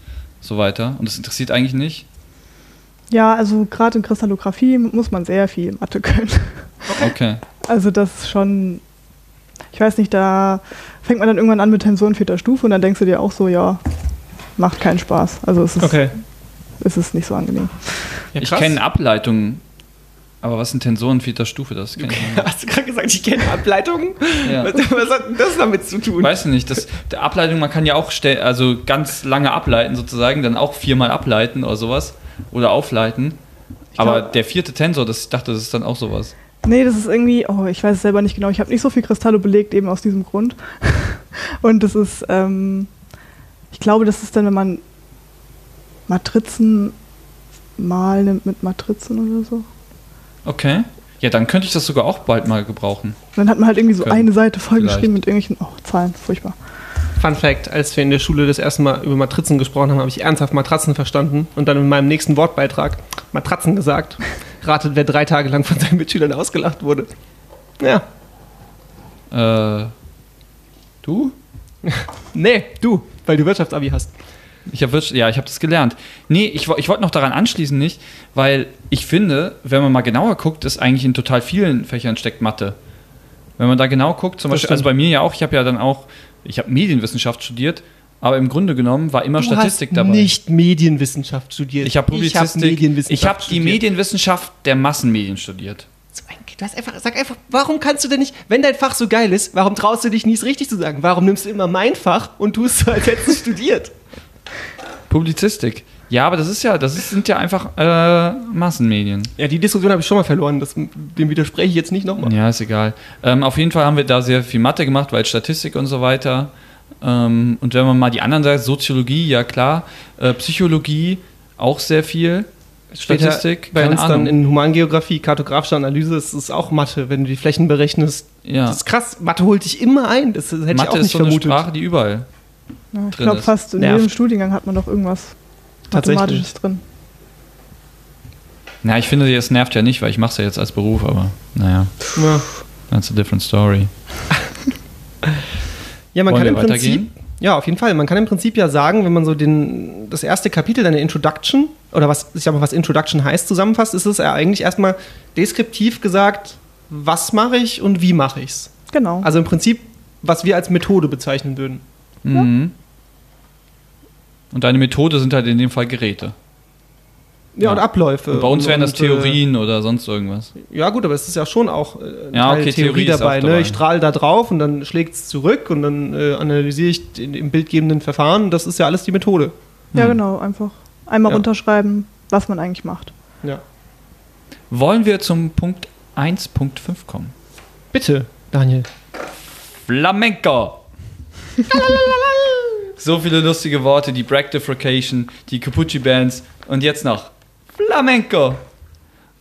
so weiter? Und das interessiert eigentlich nicht? Ja, also gerade in Kristallographie muss man sehr viel Mathe können. Okay. Also das ist schon, ich weiß nicht, da fängt man dann irgendwann an mit Tensoren vierter Stufe und dann denkst du dir auch so, ja, macht keinen Spaß. Also es ist, okay. es ist nicht so angenehm. Ja, ich kenne Ableitungen, aber was sind Tensoren vierter Stufe? Das kenn ich okay. Hast du gerade gesagt, ich kenne Ableitungen? Ja. Was, was hat denn das damit zu tun? Weiß nicht, das, der Ableitung, man kann ja auch stell, also ganz lange ableiten sozusagen, dann auch viermal ableiten oder sowas. Oder aufleiten. Glaub, aber der vierte Tensor, das, ich dachte, das ist dann auch sowas. Nee, das ist irgendwie, oh, ich weiß es selber nicht genau. Ich habe nicht so viel Kristalle belegt, eben aus diesem Grund. Und das ist, ähm, ich glaube, das ist dann, wenn man Matrizen mal nimmt mit Matrizen oder so. Okay. Ja, dann könnte ich das sogar auch bald mal gebrauchen. Und dann hat man halt irgendwie so können. eine Seite vollgeschrieben mit irgendwelchen oh, Zahlen. Furchtbar. Fun Fact, als wir in der Schule das erste Mal über Matrizen gesprochen haben, habe ich ernsthaft Matratzen verstanden und dann in meinem nächsten Wortbeitrag Matratzen gesagt. Ratet, wer drei Tage lang von seinen Mitschülern ausgelacht wurde. Ja. Äh, du? Nee, du, weil du Wirtschaftsabi hast. Ich hab Wirtschaft, ja, ich habe das gelernt. Nee, ich, ich wollte noch daran anschließen, nicht, weil ich finde, wenn man mal genauer guckt, ist eigentlich in total vielen Fächern steckt Mathe. Wenn man da genau guckt, zum das Beispiel, stimmt. also bei mir ja auch, ich habe ja dann auch Ich habe Medienwissenschaft studiert, aber im Grunde genommen war immer du Statistik hast dabei. Ich habe nicht Medienwissenschaft studiert. Ich habe Publizistik. Ich habe hab die Medienwissenschaft der Massenmedien studiert. So ein, du hast einfach, sag einfach, warum kannst du denn nicht, wenn dein Fach so geil ist, warum traust du dich nie, es richtig zu sagen? Warum nimmst du immer mein Fach und tust so, als hättest du studiert? Publizistik. Ja, aber das ist ja, das ist, sind ja einfach äh, Massenmedien. Ja, die Diskussion habe ich schon mal verloren, das, dem widerspreche ich jetzt nicht nochmal. Ja, ist egal. Ähm, auf jeden Fall haben wir da sehr viel Mathe gemacht, weil Statistik und so weiter. Ähm, und wenn man mal die anderen sagt, Soziologie, ja klar, äh, Psychologie auch sehr viel. Statistik, bei keine uns Ahnung. Dann in Humangeografie, kartografische Analyse, das ist auch Mathe, wenn du die Flächen berechnest. Ja. Das ist krass, Mathe holt dich immer ein, das hätte Mathe ich auch nicht so vermutet. Mathe ist eine Sprache, die überall ja, drin ist. Ich glaube fast in jedem Studiengang hat man doch irgendwas Mathematisches drin. Na, ich finde, das nervt ja nicht, weil ich mache es ja jetzt als Beruf, aber naja, ja. That's a different story. Ja, man Wollen kann im Prinzip, ja, auf jeden Fall, man kann im Prinzip ja sagen, wenn man so den, das erste Kapitel, deine Introduction, oder was, ich sag mal, was Introduction heißt, zusammenfasst, ist es ja eigentlich erstmal deskriptiv gesagt, was mache ich und wie mache ich's. Genau. Also im Prinzip, was wir als Methode bezeichnen würden. Mhm. Und deine Methode sind halt in dem Fall Geräte. Ja, ja, und Abläufe. Und bei uns und, wären das Theorien äh, oder sonst irgendwas. Ja gut, aber es ist ja schon auch äh, ja, okay, Theorie, Theorie dabei, dabei. Ne? Ich strahle da drauf und dann schlägt es zurück und dann äh, analysiere ich den, im bildgebenden Verfahren. Das ist ja alles die Methode. Ja, hm. genau. Einfach einmal ja. runterschreiben, was man eigentlich macht. Ja. Wollen wir zum Punkt eins Punkt fünf kommen? Bitte, Daniel. Flamenco. So viele lustige Worte, die Bragg Diffraction, die Kikuchi Bands und jetzt noch Flamenco.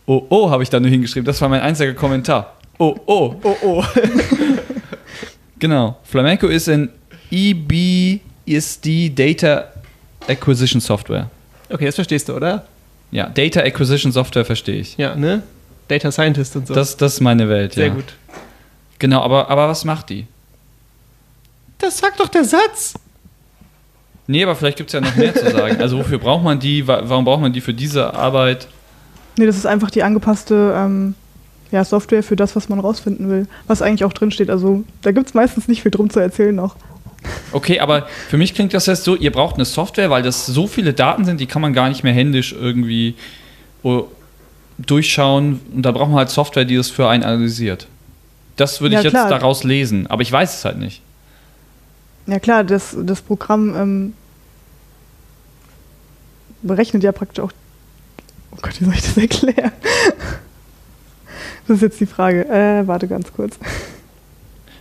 Oh, oh, habe ich da nur hingeschrieben. Das war mein einziger Kommentar. Oh, oh. Oh, oh. Genau. Flamenco ist ein E B S D Data Acquisition Software. Okay, das verstehst du, oder? Ja, Data Acquisition Software verstehe ich. Ja, ne? Data Scientist und so. Das, das ist meine Welt, ja. Sehr gut. Genau, aber, aber was macht die? Das sagt doch der Satz. Nee, aber vielleicht gibt es ja noch mehr zu sagen. Also wofür braucht man die? Warum braucht man die für diese Arbeit? Nee, das ist einfach die angepasste ähm, ja, Software für das, was man rausfinden will. Was eigentlich auch drinsteht. Also da gibt es meistens nicht viel drum zu erzählen noch. Okay, aber für mich klingt das jetzt so, ihr braucht eine Software, weil das so viele Daten sind, die kann man gar nicht mehr händisch irgendwie durchschauen. Und da braucht man halt Software, die das für einen analysiert. Das würde ja, ich jetzt klar. daraus lesen. Aber ich weiß es halt nicht. Ja klar, das, das Programm ähm, berechnet ja praktisch auch... Oh Gott, wie soll ich das erklären? Das ist jetzt die Frage. Äh, warte ganz kurz.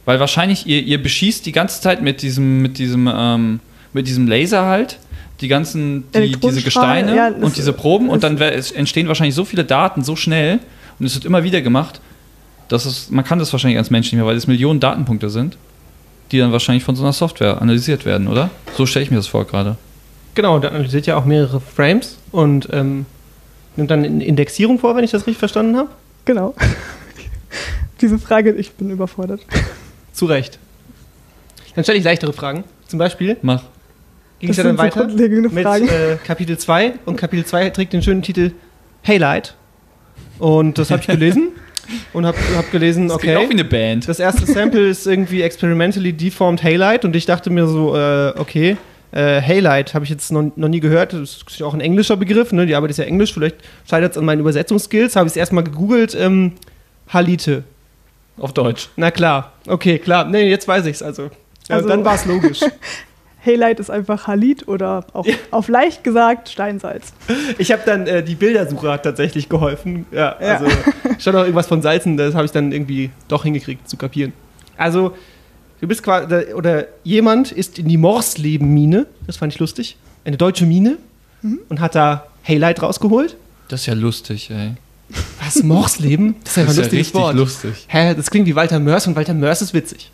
Weil wahrscheinlich, ihr, ihr beschießt die ganze Zeit mit diesem, mit diesem, ähm, mit diesem Laser halt die ganzen, die, diese Gesteine ja, und diese Proben und dann entstehen wahrscheinlich so viele Daten so schnell und es wird immer wieder gemacht, dass es, man kann das wahrscheinlich als Mensch nicht mehr, weil es Millionen Datenpunkte sind, die dann wahrscheinlich von so einer Software analysiert werden, oder? So stelle ich mir das vor gerade. Genau, der analysiert ja auch mehrere Frames und ähm, nimmt dann eine Indexierung vor, wenn ich das richtig verstanden habe? Genau. Diese Frage, ich bin überfordert. Zu Recht. Dann stelle ich leichtere Fragen. Zum Beispiel... Mach. Ging es ja dann weiter so mit äh, Kapitel zwei und Kapitel zwei trägt den schönen Titel Halite und das habe ich gelesen. Und hab, hab gelesen, das okay, auch wie eine Band. Das erste Sample ist irgendwie experimentally deformed Halite und ich dachte mir so, äh, okay, äh, Halite habe ich jetzt noch, noch nie gehört, das ist ja auch ein englischer Begriff, ne? Die Arbeit ist ja englisch, vielleicht scheitert es an meinen Übersetzungsskills, habe ich es erstmal gegoogelt, ähm, Halite. Auf Deutsch. Na klar, okay, klar, nee, jetzt weiß ich es, also. Ja, also dann war es logisch. Halite ist einfach Halit oder auch ja. auf leicht gesagt Steinsalz. Ich habe dann, äh, die Bildersuche hat tatsächlich geholfen. Ja, ja. Also schon noch irgendwas von Salzen, das habe ich dann irgendwie doch hingekriegt zu kapieren. Also, du bist quasi, oder jemand ist in die Morsleben-Mine, das fand ich lustig, eine deutsche Mine mhm. und hat da Halite rausgeholt. Das ist ja lustig, ey. Was, Morsleben? Das ist ja ein lustiges Wort. Das ist ja richtig lustig. Hä, das klingt wie Walter Mörs und Walter Mörs ist witzig.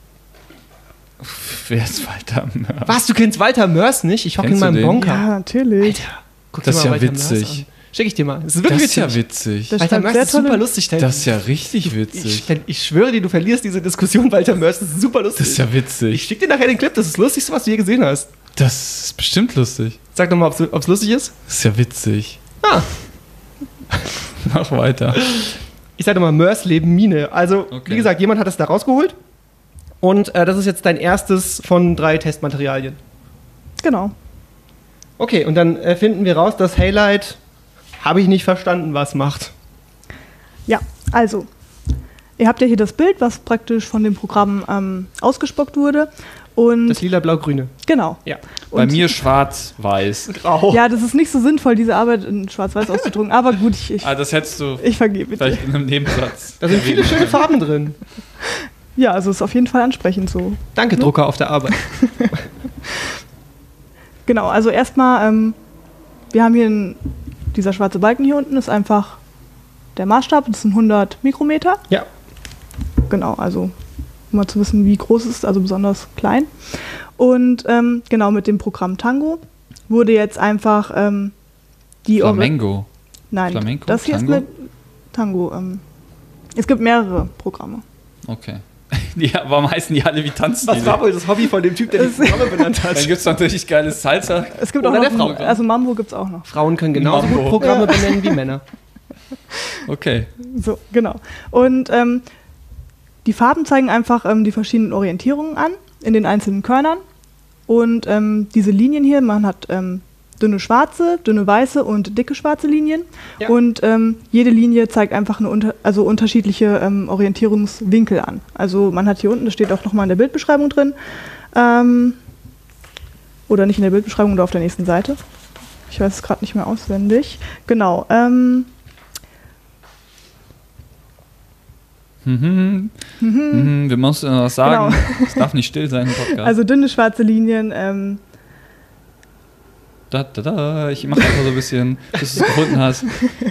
Wer ist Walter Mörs? Was, du kennst Walter Mörs nicht? Ich hocke in meinem Bunker. Ja, natürlich. Alter, guck dir mal Walter Mörs an. Das ist ja witzig. Schick ich dir mal. Das ist wirklich witzig. Das ist ja witzig. Walter Mörs ist super lustig. Das ist ja richtig witzig. Ich, ich schwöre dir, du verlierst diese Diskussion. Walter Mörs ist super lustig. Das ist ja witzig. Ich schick dir nachher den Clip. Das ist das Lustigste, was du je gesehen hast. Das ist bestimmt lustig. Sag doch mal, ob es lustig ist. Das ist ja witzig. Ah. Mach weiter. Ich sag doch mal, Mörs leben Mine. Also, okay. Wie gesagt, jemand hat das da rausgeholt. Und äh, das ist jetzt dein erstes von drei Testmaterialien. Genau. Okay, und dann äh, finden wir raus, dass Halite, habe ich nicht verstanden, was macht. Ja, also, ihr habt ja hier das Bild, was praktisch von dem Programm ähm, ausgespuckt wurde. Und das lila, blau, grüne. Genau. Ja. Bei und mir schwarz, weiß, grau. Ja, das ist nicht so sinnvoll, diese Arbeit in schwarz-weiß auszudrucken. Aber gut, ich, ich, ah, das hättest du ich vergebe vielleicht dir. In einem Nebensatz. Da sind viele schöne Farben drin. Ja, also ist auf jeden Fall ansprechend so. Danke, ne? Drucker auf der Arbeit. Genau, also erstmal, ähm, wir haben hier ein dieser schwarze Balken hier unten ist einfach der Maßstab. Das sind hundert Mikrometer. Ja. Genau, also um mal zu wissen, wie groß es ist, also besonders klein. Und ähm, genau, mit dem Programm Tango wurde jetzt einfach ähm, die... Flamenco. Nein, Flamenco? Das hier Tango? Ist mit Tango. Ähm, es gibt mehrere Programme. Okay. Die aber meisten die alle wie tanzen. Was war wohl das Hobby von dem Typ, der die Programme benannt hat? Dann gibt es natürlich geiles Salsa. Es gibt oder auch noch der Frau. Also Mambo gibt es auch noch. Frauen können genauso Mambo. gut Programme ja. benennen wie Männer. Okay. So, genau. Und ähm, die Farben zeigen einfach ähm, die verschiedenen Orientierungen an in den einzelnen Körnern. Und ähm, diese Linien hier, man hat ähm, dünne schwarze, dünne weiße und dicke schwarze Linien. Ja. Und ähm, jede Linie zeigt einfach eine unter also unterschiedliche ähm, Orientierungswinkel an. Also man hat hier unten, das steht auch nochmal in der Bildbeschreibung drin, ähm, oder nicht in der Bildbeschreibung, oder auf der nächsten Seite. Ich weiß es gerade nicht mehr auswendig. Genau. Ähm, Mhm. Mhm. Mhm. Wir müssen was sagen. Genau. Es darf nicht still sein im Podcast. Also dünne schwarze Linien. Ähm. Da, da, da. Ich mache einfach so ein bisschen, bis du es gefunden hast.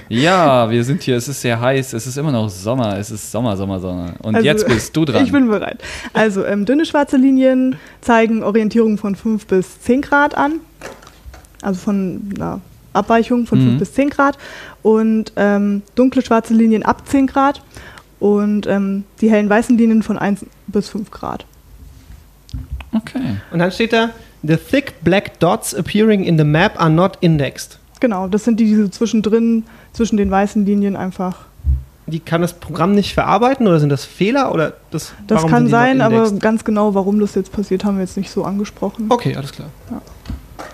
Ja, wir sind hier. Es ist sehr heiß. Es ist immer noch Sommer. Es ist Sommer, Sommer, Sommer. Und also, jetzt bist du dran. Ich bin bereit. Also ähm, dünne schwarze Linien zeigen Orientierung von fünf bis zehn Grad an. Also von einer Abweichung von mhm. fünf bis zehn Grad. Und ähm, dunkle schwarze Linien ab zehn Grad. Und ähm, die hellen weißen Linien von eins bis fünf Grad. Okay. Und dann steht da, the thick black dots appearing in the map are not indexed. Genau, das sind die, die so zwischendrin, zwischen den weißen Linien einfach... Die kann das Programm nicht verarbeiten oder sind das Fehler? Oder das das warum kann sind die sein, aber ganz genau, warum das jetzt passiert, haben wir jetzt nicht so angesprochen. Okay, alles klar. Ja.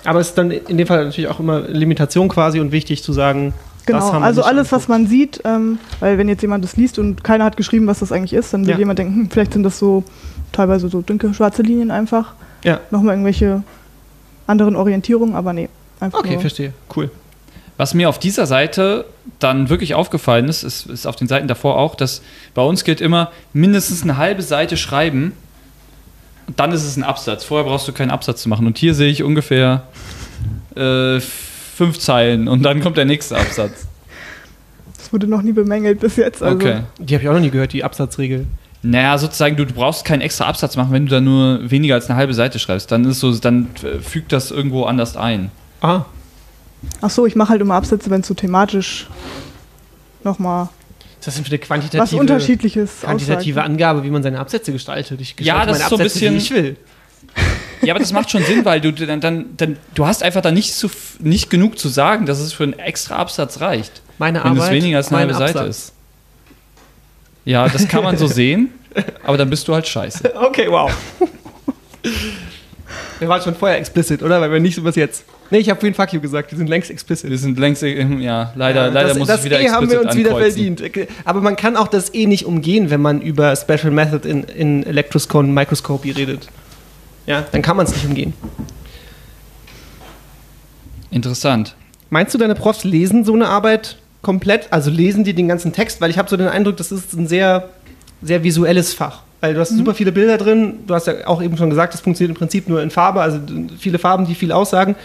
Aber es ist dann in dem Fall natürlich auch immer Limitation quasi und wichtig zu sagen... Genau, also alles, was man sieht, ähm, weil wenn jetzt jemand das liest und keiner hat geschrieben, was das eigentlich ist, dann wird ja. jemand denken, hm, vielleicht sind das so teilweise so dünne schwarze Linien einfach. Ja. Nochmal irgendwelche anderen Orientierungen, aber nee. Einfach okay, nur. Verstehe. Cool. Was mir auf dieser Seite dann wirklich aufgefallen ist, ist, ist auf den Seiten davor auch, dass bei uns gilt immer, mindestens eine halbe Seite schreiben, und dann ist es ein Absatz. Vorher brauchst du keinen Absatz zu machen. Und hier sehe ich ungefähr... Äh, fünf Zeilen und dann kommt der nächste Absatz. Das wurde noch nie bemängelt bis jetzt. Also. Okay. Die habe ich auch noch nie gehört, die Absatzregel. Naja, sozusagen, du, du brauchst keinen extra Absatz machen, wenn du da nur weniger als eine halbe Seite schreibst. Dann ist so, dann fügt das irgendwo anders ein. Ah. Ach so, ich mache halt immer Absätze, wenn es so thematisch nochmal... Das sind für eine quantitative, was Unterschiedliches quantitative aussagen. Angabe, wie man seine Absätze gestaltet. Ich gestalte ja, das meine ist so Absätze, ein bisschen, wie ich will. Ja, aber das macht schon Sinn, weil du dann, dann, dann du hast einfach da nicht, zu, nicht genug zu sagen, dass es für einen extra Absatz reicht. Meine Arbeit, wenn es weniger als eine halbe Seite ist. Ja, das kann man so sehen, aber dann bist du halt scheiße. Okay, wow. Wir waren schon vorher explicit, oder? Weil wir nicht so was jetzt. Nee, ich habe vorhin Fuck you gesagt, wir sind längst explicit. Wir sind längst, ja, leider, ja, leider das, muss das ich wieder e explicit ankreuzen. Das E haben wir uns ankreuzen. wieder verdient. Aber man kann auch das E nicht umgehen, wenn man über Special Method in, in Electron Microscopie redet. Ja, dann kann man es nicht umgehen. Interessant. Meinst du, deine Profs lesen so eine Arbeit komplett? Also lesen die den ganzen Text? Weil ich habe so den Eindruck, das ist ein sehr, sehr visuelles Fach. Weil du hast mhm. super viele Bilder drin. Du hast ja auch eben schon gesagt, das funktioniert im Prinzip nur in Farbe. Also viele Farben, die viel aussagen.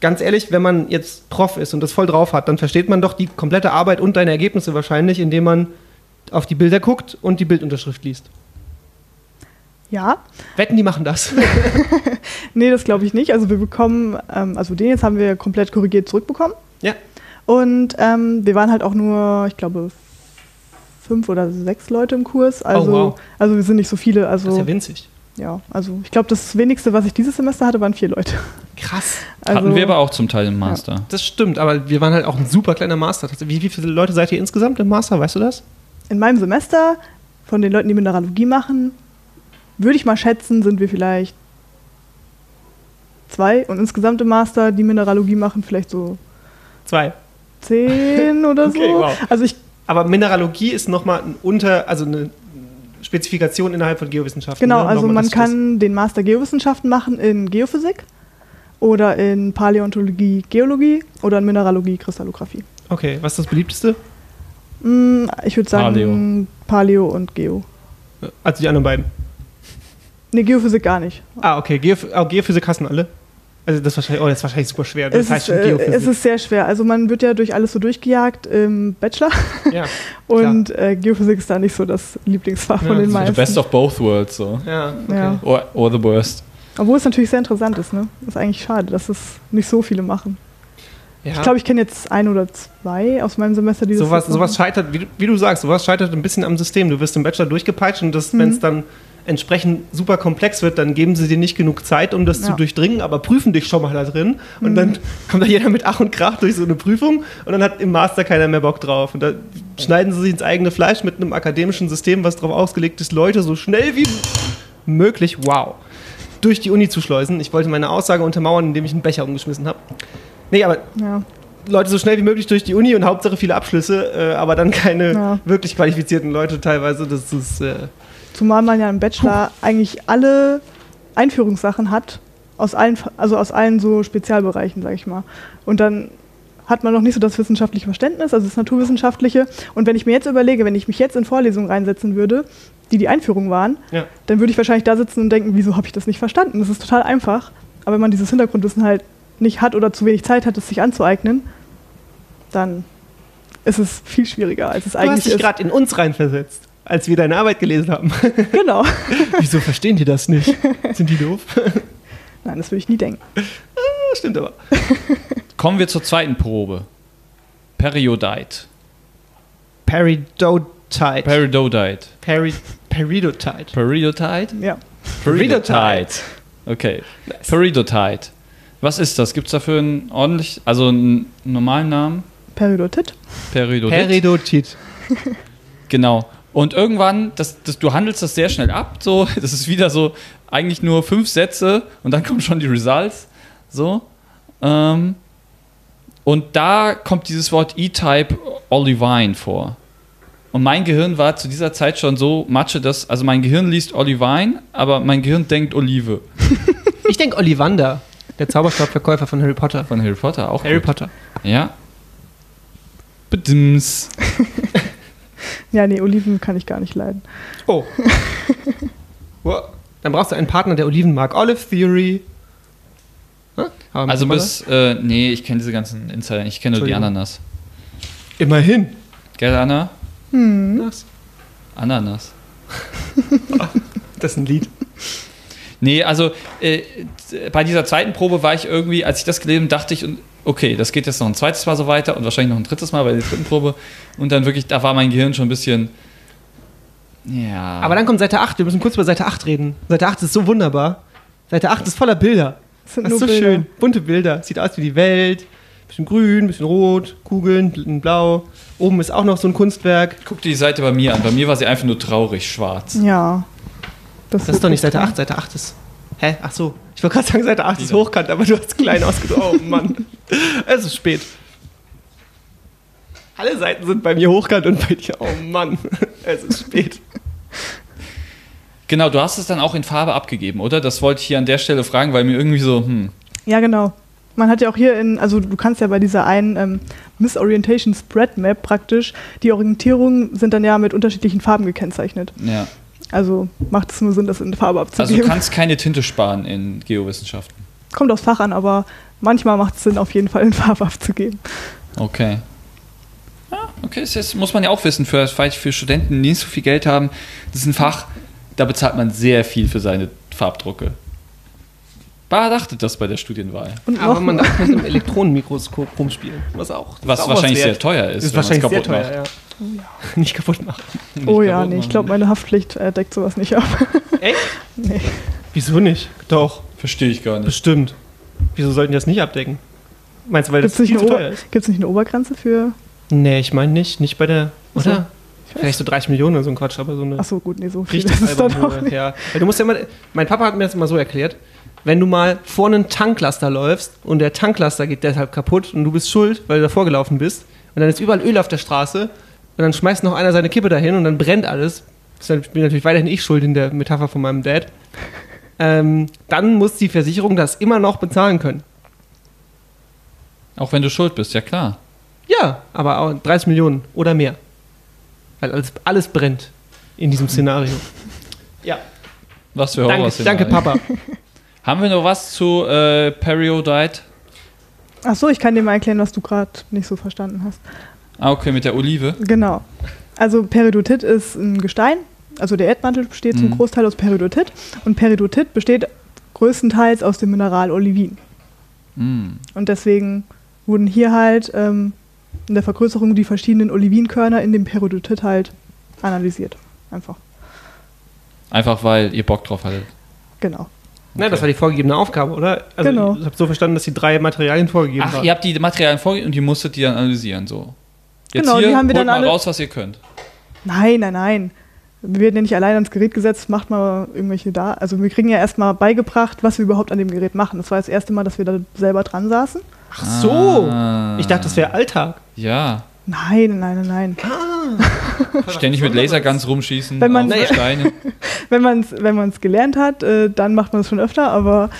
Ganz ehrlich, wenn man jetzt Prof ist und das voll drauf hat, dann versteht man doch die komplette Arbeit und deine Ergebnisse wahrscheinlich, indem man auf die Bilder guckt und die Bildunterschrift liest. Ja. Wetten, die machen das. Nee, das glaube ich nicht. Also wir bekommen, ähm, also den jetzt haben wir komplett korrigiert zurückbekommen. Ja. Und ähm, wir waren halt auch nur, ich glaube, fünf oder sechs Leute im Kurs. Also, oh, wow. Also wir sind nicht so viele. Also, das ist ja winzig. Ja, also ich glaube, das Wenigste, was ich dieses Semester hatte, waren vier Leute. Krass. Also, hatten wir aber auch zum Teil im Master. Ja. Das stimmt, aber wir waren halt auch ein super kleiner Master. Wie, wie viele Leute seid ihr insgesamt im Master, weißt du das? In meinem Semester, von den Leuten, die Mineralogie machen, würde ich mal schätzen, sind wir vielleicht zwei und insgesamt im Master, die Mineralogie machen, vielleicht so zwei. Zehn oder okay, so. Wow. Also ich Aber Mineralogie ist nochmal ein Unter, also eine Spezifikation innerhalb von Geowissenschaften. Genau, ne? Also man kann den Master Geowissenschaften machen in Geophysik oder in Paläontologie, Geologie oder in Mineralogie, Kristallographie. Okay, was ist das beliebteste? Ich würde sagen Paleo. Paleo und Geo. Also die anderen beiden. Nee, Geophysik gar nicht. Ah, okay. Geoph oh, Geophysik hassen alle? Also das ist wahrscheinlich, oh, das ist wahrscheinlich super schwer. Das es, heißt schon Geophysik. Äh, es ist sehr schwer. Also man wird ja durch alles so durchgejagt im Bachelor. Ja, und äh, Geophysik ist da nicht so das Lieblingsfach ja, von den meisten. The best of both worlds. So. Ja, okay. Ja. Or, or the worst. Obwohl es natürlich sehr interessant ist. Ne? Ist eigentlich schade, dass es nicht so viele machen. Ja. Ich glaube, ich kenne jetzt ein oder zwei aus meinem Semester. Die sowas so scheitert, wie, wie du sagst, sowas scheitert ein bisschen am System. Du wirst im Bachelor durchgepeitscht und mhm. wenn es dann entsprechend super komplex wird, dann geben sie dir nicht genug Zeit, um das ja. zu durchdringen, aber prüfen dich schon mal da drin und mhm. dann kommt da jeder mit Ach und Krach durch so eine Prüfung und dann hat im Master keiner mehr Bock drauf und da schneiden sie sich ins eigene Fleisch mit einem akademischen System, was darauf ausgelegt ist, Leute so schnell wie möglich, wow, durch die Uni zu schleusen. Ich wollte meine Aussage untermauern, indem ich einen Becher umgeschmissen habe. Nee, aber ja. Leute so schnell wie möglich durch die Uni und Hauptsache viele Abschlüsse, äh, aber dann keine ja. wirklich qualifizierten Leute teilweise, das ist... Äh, Zumal man ja im Bachelor eigentlich alle Einführungssachen hat, aus allen, also aus allen so Spezialbereichen, sag ich mal. Und dann hat man noch nicht so das wissenschaftliche Verständnis, also das Naturwissenschaftliche. Und wenn ich mir jetzt überlege, wenn ich mich jetzt in Vorlesungen reinsetzen würde, die die Einführung waren, ja. dann würde ich wahrscheinlich da sitzen und denken, wieso habe ich das nicht verstanden? Das ist total einfach. Aber wenn man dieses Hintergrundwissen halt nicht hat oder zu wenig Zeit hat, es sich anzueignen, dann ist es viel schwieriger, als es eigentlich ist. Du hast dich gerade in uns reinversetzt. Als wir deine Arbeit gelesen haben. Genau. Wieso verstehen die das nicht? Sind die doof? Nein, das würde ich nie denken. Ah, stimmt aber. Kommen wir zur zweiten Probe. Peridotit. Peridotit. Peridotit. Peridotit. Peridotit. Peridotit? Ja. Peridotit. Okay. Nice. Peridotit. Was ist das? Gibt es dafür einen ordentlich, also einen normalen Namen? Peridotit. Peridotit. Peridotit. Genau. Und irgendwann, das, das, du handelst das sehr schnell ab, so, das ist wieder so, eigentlich nur fünf Sätze und dann kommen schon die Results, so. Ähm, und da kommt dieses Wort E-Type Olivin vor. Und mein Gehirn war zu dieser Zeit schon so matsche, dass, also mein Gehirn liest Olivin, aber mein Gehirn denkt Olive. Ich denke Ollivander, der Zauberstabverkäufer von Harry Potter. Von Harry Potter, auch Harry gut. Potter. Ja. Bedims. Ja, nee, Oliven kann ich gar nicht leiden. Oh. Dann brauchst du einen Partner, der Oliven mag. Olive Theory. Hm? Also bis, äh, nee, ich kenne diese ganzen Insider, ich kenne nur die Ananas. Immerhin. Gell, Anna? Hm. Das. Ananas. Das ist ein Lied. Nee, also äh, bei dieser zweiten Probe war ich irgendwie, als ich das gelesen habe, dachte ich und okay, das geht jetzt noch ein zweites Mal so weiter und wahrscheinlich noch ein drittes Mal bei der dritten Probe. Und dann wirklich, da war mein Gehirn schon ein bisschen, ja. Aber dann kommt Seite acht, wir müssen kurz über Seite acht reden. Seite acht ist so wunderbar. Seite acht ist voller Bilder. Das, sind das ist so Bilder. Schön, bunte Bilder. Sieht aus wie die Welt. Bisschen grün, bisschen rot, Kugeln, blau. Oben ist auch noch so ein Kunstwerk. Guck dir die Seite bei mir an. Bei mir war sie einfach nur traurig schwarz. Ja. Das, das ist doch nicht Seite acht. Seite acht ist... Hä? Ach so. Ich wollte gerade sagen, Seite acht ist hochkant, aber du hast klein ausgedrückt. Oh Mann. Es ist spät. Alle Seiten sind bei mir hochkant und bei dir. Oh Mann. Es ist spät. Genau, du hast es dann auch in Farbe abgegeben, oder? Das wollte ich hier an der Stelle fragen, weil mir irgendwie so, hm. Ja, genau. Man hat ja auch hier in, also du kannst ja bei dieser einen ähm, Misorientation Spread Map praktisch, die Orientierungen sind dann ja mit unterschiedlichen Farben gekennzeichnet. Ja. Also macht es nur Sinn, das in Farbe abzugeben. Also du kannst keine Tinte sparen in Geowissenschaften. Kommt aufs Fach an, aber manchmal macht es Sinn, auf jeden Fall in Farbe abzugeben. Okay. Ja, okay, das ist, muss man ja auch wissen, für, für Studenten, die nicht so viel Geld haben, das ist ein Fach, da bezahlt man sehr viel für seine Farbdrucke. Bar dachte das bei der Studienwahl. Und aber man darf mit einem Elektronenmikroskop rumspielen, was auch. Was auch wahrscheinlich was sehr teuer ist, ist wenn wahrscheinlich kaputt sehr teuer, macht. Ja. Oh ja. Nicht kaputt machen. Nicht oh ja, nee, ich glaube, meine Haftpflicht äh, deckt sowas nicht ab. Echt? Nee. Wieso nicht? Doch. Verstehe ich gar nicht. Bestimmt. Wieso sollten die das nicht abdecken? Meinst du, weil gibt's das nicht zu teuer ist? Gibt es nicht eine Obergrenze für... Nee, ich meine nicht. Nicht bei der... Oder? So. Vielleicht so dreißig Millionen oder so ein Quatsch, aber so eine... Achso, gut, nee, so richtig das ist dann auch nicht. Ja. Weil du musst ja immer... Mein Papa hat mir das immer so erklärt. Wenn du mal vor einen Tanklaster läufst und der Tanklaster geht deshalb kaputt und du bist schuld, weil du davor gelaufen bist und dann ist überall Öl auf der Straße... Und dann schmeißt noch einer seine Kippe dahin und dann brennt alles. Das bin natürlich weiterhin ich schuld in der Metapher von meinem Dad. Ähm, dann muss die Versicherung das immer noch bezahlen können. Auch wenn du schuld bist, ja klar. Ja, aber auch dreißig Millionen oder mehr. Weil alles, alles brennt in diesem Szenario. Ja. Was für Horrorszenario. Danke, danke Papa. Haben wir noch was zu äh, Peridotit? Achso, ich kann dir mal erklären, was du gerade nicht so verstanden hast. Ah, okay, mit der Olive. Genau. Also Peridotit ist ein Gestein, also der Erdmantel besteht mhm. zum Großteil aus Peridotit und Peridotit besteht größtenteils aus dem Mineral Olivin. Mhm. Und deswegen wurden hier halt ähm, in der Vergrößerung die verschiedenen Olivinkörner in dem Peridotit halt analysiert. Einfach. Einfach, weil ihr Bock drauf hattet. Genau. Okay. Nein, das war die vorgegebene Aufgabe, oder? Also genau. Ich habe so verstanden, dass die drei Materialien vorgegeben waren. Ach, ihr habt die Materialien vorgegeben und ihr musstet die dann analysieren, so. Jetzt genau, hier, die haben wir holt dann mal alle raus, was ihr könnt. Nein, nein, nein. Wir werden ja nicht allein ans Gerät gesetzt, macht mal irgendwelche da. Also wir kriegen ja erstmal beigebracht, was wir überhaupt an dem Gerät machen. Das war das erste Mal, dass wir da selber dran saßen. Ach so. Ah. Ich dachte, das wäre Alltag. Ja. Nein, nein, nein, nein. Ah. Ständig mit Laserguns rumschießen wenn man, auf naja. Steine. Wenn man es wenn man's gelernt hat, äh, dann macht man es schon öfter. Aber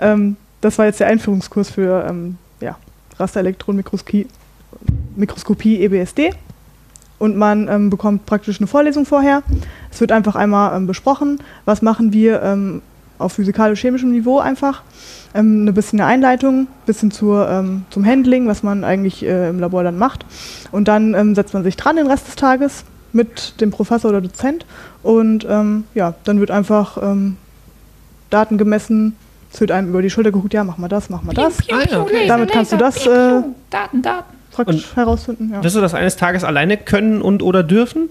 ähm, das war jetzt der Einführungskurs für ähm, ja, Rasterelektronenmikroskopie, Mikroskopie E B S D. Und man ähm, bekommt praktisch eine Vorlesung vorher. Es wird einfach einmal ähm, besprochen, was machen wir ähm, auf physikalisch-chemischem Niveau einfach. Ähm, ein bisschen eine Einleitung, ein bisschen zur, ähm, zum Handling, was man eigentlich äh, im Labor dann macht. Und dann ähm, setzt man sich dran den Rest des Tages mit dem Professor oder Dozent. Und ähm, ja, dann wird einfach ähm, Daten gemessen, es wird einem über die Schulter geguckt, ja, mach mal das, mach mal das. Piu, piu, piu, Laser, damit kannst Laser, du das äh, piu, Daten, Daten. praktisch und herausfinden. Ja. Wirst du das eines Tages alleine können und oder dürfen?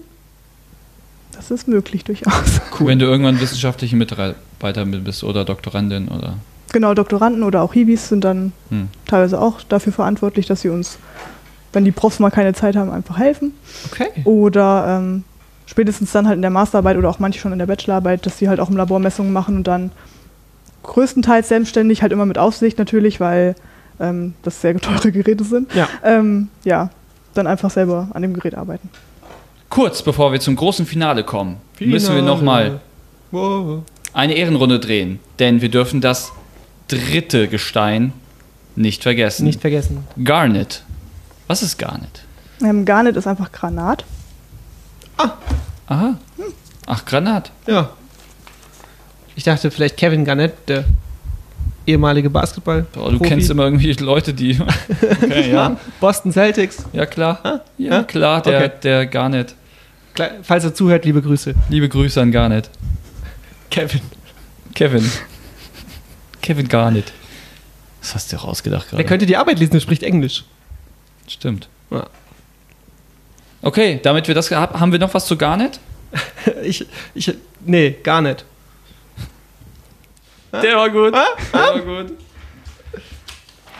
Das ist möglich, durchaus. Cool. Wenn du irgendwann wissenschaftliche Mitarbeiter bist oder Doktorandin oder... Genau, Doktoranden oder auch Hibis sind dann hm. teilweise auch dafür verantwortlich, dass sie uns, wenn die Profs mal keine Zeit haben, einfach helfen. Okay. Oder ähm, spätestens dann halt in der Masterarbeit oder auch manche schon in der Bachelorarbeit, dass sie halt auch im Labor Messungen machen und dann größtenteils selbstständig, halt immer mit Aufsicht natürlich, weil ähm, das sehr teure Geräte sind. Ja. Ähm, ja, dann einfach selber an dem Gerät arbeiten. Kurz bevor wir zum großen Finale kommen, Finale. müssen wir nochmal wow. eine Ehrenrunde drehen, denn wir dürfen das dritte Gestein nicht vergessen. Nicht vergessen. Garnet. Was ist Garnet? Ähm, Garnet ist einfach Granat. Ah. Aha. Hm. Ach, Granat. Ja. Ich dachte vielleicht Kevin Garnett, der ehemalige Basketball. Oh, du kennst immer irgendwie Leute, die... Okay, ja. Boston Celtics. Ja, klar. Ah, ja, ah, klar, der, okay. der Garnett. Falls er zuhört, liebe Grüße. Liebe Grüße an Garnett. Kevin. Kevin. Kevin Garnett. Das hast du ja rausgedacht gerade. Der könnte die Arbeit lesen, der spricht Englisch. Stimmt. Ja. Okay, damit wir das... Haben wir noch was zu Garnett? ich, ich... Nee, Garnett. Der war gut. Ah? Der war gut.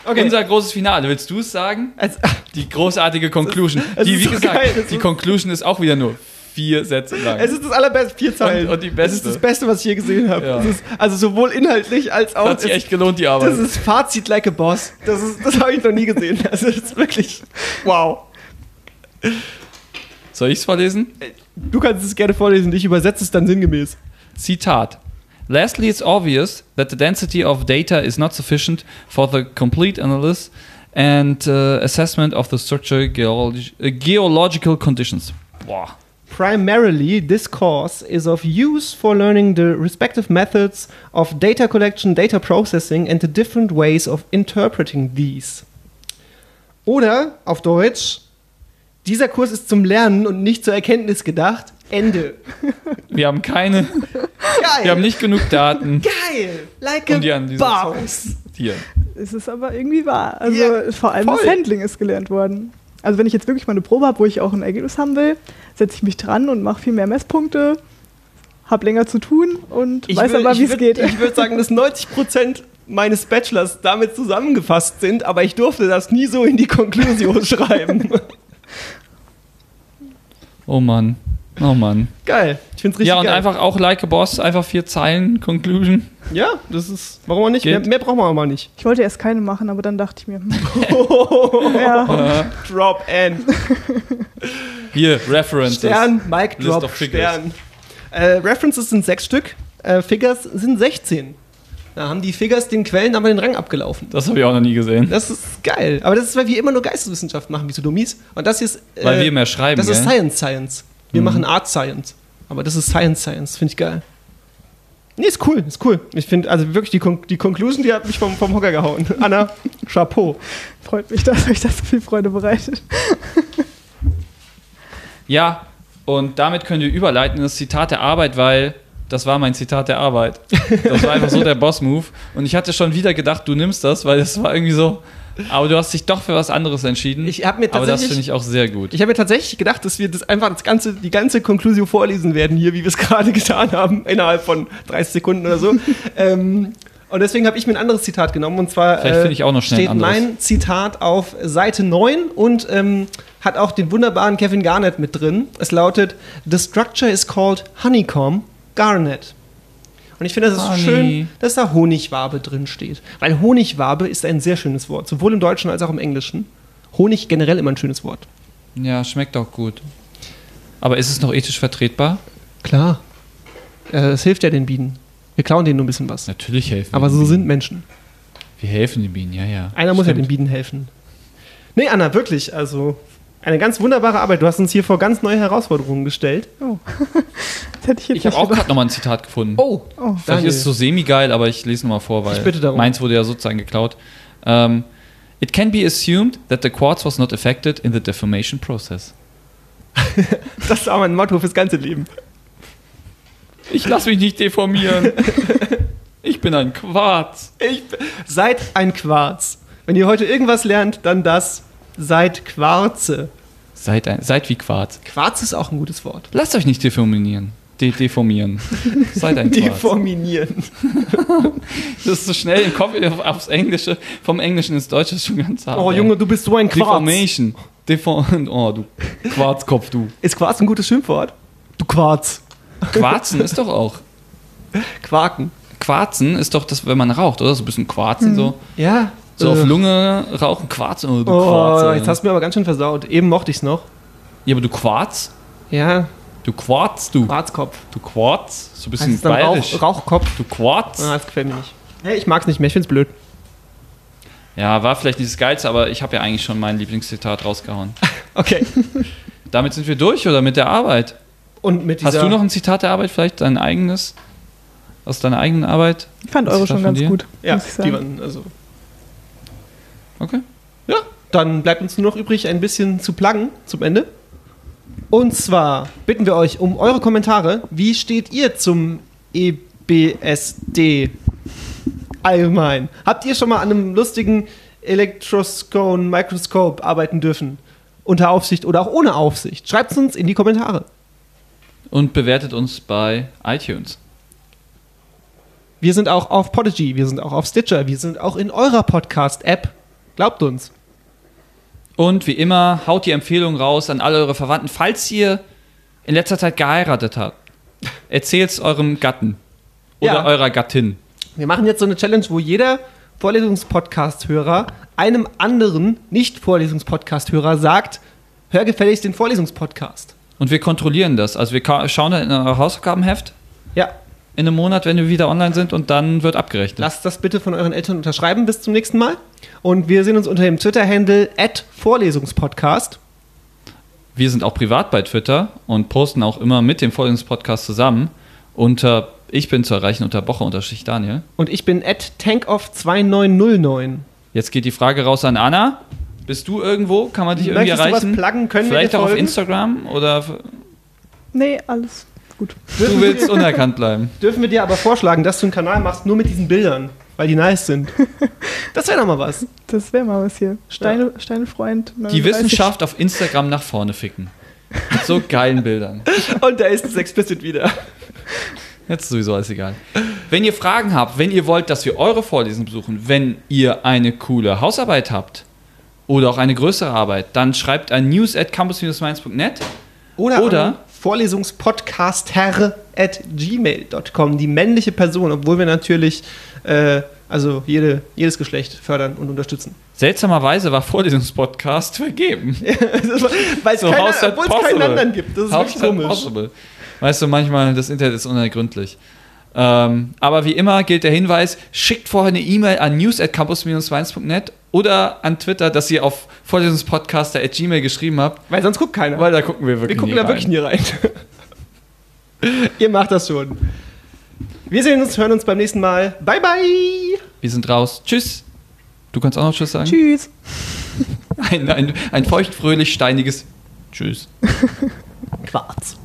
Okay. Unser großes Finale. Willst du es sagen? Es, die großartige Conclusion. Es die, ist wie so gesagt, geil. Die Conclusion ist auch wieder nur vier Sätze lang. Es ist das allerbeste, vier Zeilen. Und, und die beste. Es ist das Beste, was ich je gesehen habe. Ja. Also sowohl inhaltlich als auch... Hat sich echt gelohnt, die Arbeit. Das ist Fazit like a Boss. Das, ist, das habe ich noch nie gesehen. Das ist wirklich... Wow. Soll ich es vorlesen? Du kannst es gerne vorlesen. Ich übersetze es dann sinngemäß. Zitat. Lastly, it's obvious that the density of data is not sufficient for the complete analysis and uh, assessment of the structure geologi uh, geological conditions. Wow. Primarily, this course is of use for learning the respective methods of data collection, data processing and the different ways of interpreting these. Oder auf Deutsch, dieser Kurs ist zum Lernen und nicht zur Erkenntnis gedacht. Ende. Wir haben keine... Geil. Wir haben nicht genug Daten. Geil! Like um die an Boss! Hier. Es ist aber irgendwie wahr. Also yeah, vor allem voll. Das Handling ist gelernt worden. Also wenn ich jetzt wirklich mal eine Probe habe, wo ich auch ein Ergebnis haben will, setze ich mich dran und mache viel mehr Messpunkte, habe länger zu tun und ich weiß will, aber, wie es geht. Ich würde sagen, dass neunzig Prozent meines Bachelors damit zusammengefasst sind, aber ich durfte das nie so in die Konklusion schreiben. Oh Mann. Oh Mann. Geil. Ich find's richtig geil. Ja, und geil. Einfach auch like a Boss, einfach vier Zeilen, Conclusion. Ja, das ist, warum auch nicht? Mehr, mehr brauchen wir aber nicht. Ich wollte erst keine machen, aber dann dachte ich mir. ja. Drop N. Hier, References. Stern, Mic Drop, Stern. Äh, References sind sechs Stück, äh, Figures sind sechzehn. Da haben die Figures den Quellen aber den Rang abgelaufen. Das habe ich auch noch nie gesehen. Das ist geil. Aber das ist, weil wir immer nur Geisteswissenschaft machen, wie so Dummies. Und das hier ist... Äh, weil wir mehr schreiben, Das gell? ist Science Science. Wir mhm. machen Art Science, aber das ist Science Science, finde ich geil. Nee, ist cool, ist cool. Ich finde, also wirklich, die, Kon die Conclusion, die hat mich vom, vom Hocker gehauen. Anna, Chapeau. Freut mich, dass euch das so viel Freude bereitet. Ja, und damit könnt ihr überleiten in das Zitat der Arbeit, weil das war mein Zitat der Arbeit. Das war einfach so der Boss-Move. Und ich hatte schon wieder gedacht, du nimmst das, weil das war irgendwie so... Aber du hast dich doch für was anderes entschieden. Ich hab mir tatsächlich, aber das finde ich auch sehr gut. Ich habe mir tatsächlich gedacht, dass wir das einfach das ganze, die ganze Konklusio vorlesen werden hier, wie wir es gerade getan haben, innerhalb von dreißig Sekunden oder so. ähm, und deswegen habe ich mir ein anderes Zitat genommen. Und zwar Vielleicht finde ich auch noch schnell steht ein anderes. Mein Zitat auf Seite neun und ähm, hat auch den wunderbaren Kevin Garnett mit drin. Es lautet, "The structure is called honeycomb garnet." Und ich finde, das ist Honey. schön, dass da Honigwabe drin steht. Weil Honigwabe ist ein sehr schönes Wort, sowohl im Deutschen als auch im Englischen. Honig generell immer ein schönes Wort. Ja, schmeckt auch gut. Aber ist es noch ethisch vertretbar? Klar. Es hilft ja den Bienen. Wir klauen denen nur ein bisschen was. Natürlich helfen. Aber so sind Menschen. Wir helfen den Bienen, ja, ja. Einer muss ja den Bienen helfen. Nee, Anna, wirklich, also... Eine ganz wunderbare Arbeit. Du hast uns hier vor ganz neue Herausforderungen gestellt. Oh. Das hätte ich jetzt ich habe auch gerade nochmal ein Zitat gefunden. Oh, oh. Vielleicht ist es so semi-geil, aber ich lese nochmal vor, weil ich bitte darum. Meins wurde ja sozusagen geklaut. Um, "It can be assumed that the quartz was not affected in the deformation process." Das ist auch mein Motto fürs ganze Leben. Ich lasse mich nicht deformieren. Ich bin ein Quarz. Ich Seid ein Quarz. Wenn ihr heute irgendwas lernt, dann das... Seid Quarze. Seid, ein, seid wie Quarz. Quarz ist auch ein gutes Wort. Lasst euch nicht deformieren. De deformieren. Seid ein Quarz. Deformieren. Das ist so schnell im Kopf aufs Englische. Vom Englischen ins Deutsche ist schon ganz hart. Oh, Junge, ey. Du bist so ein Quarz. Deformation. Deform oh, du Quarzkopf, du. Ist Quarz ein gutes Schimpfwort? Du Quarz. Quarzen ist doch auch. Quaken. Quarzen ist doch das, wenn man raucht, oder? So ein bisschen Quarzen hm. so. Ja. So auf Lunge, rauchen, Quarz. Oh, du oh Quarz, jetzt hast du mir aber ganz schön versaut. Eben mochte ich es noch. Ja, aber du Quarz? Ja. Du Quarz, du. Quarzkopf. Du Quarz? So ein bisschen heißt bayerisch. Rauch, Rauchkopf. Du Quarz? Ah, das gefällt mir nicht. Hey, ich mag es nicht mehr, ich find's blöd. Ja, war vielleicht nicht das Geilste, aber ich habe ja eigentlich schon mein Lieblingszitat rausgehauen. Okay. Damit sind wir durch, oder? Mit der Arbeit. Und mit dieser... Hast du noch ein Zitat der Arbeit, vielleicht dein eigenes? Aus deiner eigenen Arbeit? Ich fand eure schon ganz dir? gut. Ja, muss ich sagen. Die waren also... Okay. Ja, dann bleibt uns nur noch übrig, ein bisschen zu pluggen zum Ende. Und zwar bitten wir euch um eure Kommentare. Wie steht ihr zum E B S D allgemein? Habt ihr schon mal an einem lustigen Electron Microscope arbeiten dürfen? Unter Aufsicht oder auch ohne Aufsicht? Schreibt es uns in die Kommentare. Und bewertet uns bei iTunes. Wir sind auch auf Podigy, wir sind auch auf Stitcher, wir sind auch in eurer Podcast-App. Glaubt uns. Und wie immer, haut die Empfehlung raus an alle eure Verwandten. Falls ihr in letzter Zeit geheiratet habt, erzählt's eurem Gatten oder ja. eurer Gattin. Wir machen jetzt so eine Challenge, wo jeder Vorlesungspodcast-Hörer einem anderen Nicht-Vorlesungspodcast-Hörer sagt, hör gefälligst den Vorlesungspodcast. Und wir kontrollieren das. Also wir schauen in euer Hausaufgabenheft. Ja. In einem Monat, wenn wir wieder online sind, und dann wird abgerechnet. Lasst das bitte von euren Eltern unterschreiben. Bis zum nächsten Mal. Und wir sehen uns unter dem Twitter-Handle at Vorlesungspodcast. Wir sind auch privat bei Twitter und posten auch immer mit dem Vorlesungspodcast zusammen. Unter, ich bin zu erreichen unter Bocher-Daniel. Und ich bin at tankoff zwei neun null neun. Jetzt geht die Frage raus an Anna. Bist du irgendwo? Kann man dich irgendwie erreichen? Möchtest du was pluggen? Können wir dir folgen? Vielleicht auch auf Instagram? Oder nee, alles gut. Du willst unerkannt bleiben. Dürfen wir dir aber vorschlagen, dass du einen Kanal machst, nur mit diesen Bildern, weil die nice sind. Das wäre doch mal was. Das wäre mal was hier. Steine, ja. Steinefreund. Die Wissenschaft auf Instagram nach vorne ficken. Mit so geilen Bildern. Und da ist es explicit wieder. Jetzt sowieso alles egal. Wenn ihr Fragen habt, wenn ihr wollt, dass wir eure Vorlesungen besuchen, wenn ihr eine coole Hausarbeit habt oder auch eine größere Arbeit, dann schreibt an news at campus dash mainz punkt net oder, oder an Vorlesungspodcaster at gmail punkt com, die männliche Person, obwohl wir natürlich äh, also jede, jedes Geschlecht fördern und unterstützen. Seltsamerweise war Vorlesungspodcast vergeben. Weil es so keinen anderen gibt. Das ist Hauptstadt wirklich komisch. Possible. Weißt du, manchmal, das Internet ist unergründlich. Ähm, aber wie immer gilt der Hinweis, schickt vorher eine E-Mail an news at campus dash mainz punkt net oder an Twitter, dass ihr auf Vorlesungspodcaster at gmail punkt com geschrieben habt. Weil sonst guckt keiner. Weil da gucken wir wirklich wir gucken nie da rein. wirklich nie rein. Ihr macht das schon. Wir sehen uns, hören uns beim nächsten Mal. Bye, bye. Wir sind raus. Tschüss. Du kannst auch noch Tschüss sagen? Tschüss. Ein, ein, ein feuchtfröhlich steiniges Tschüss. Quarz.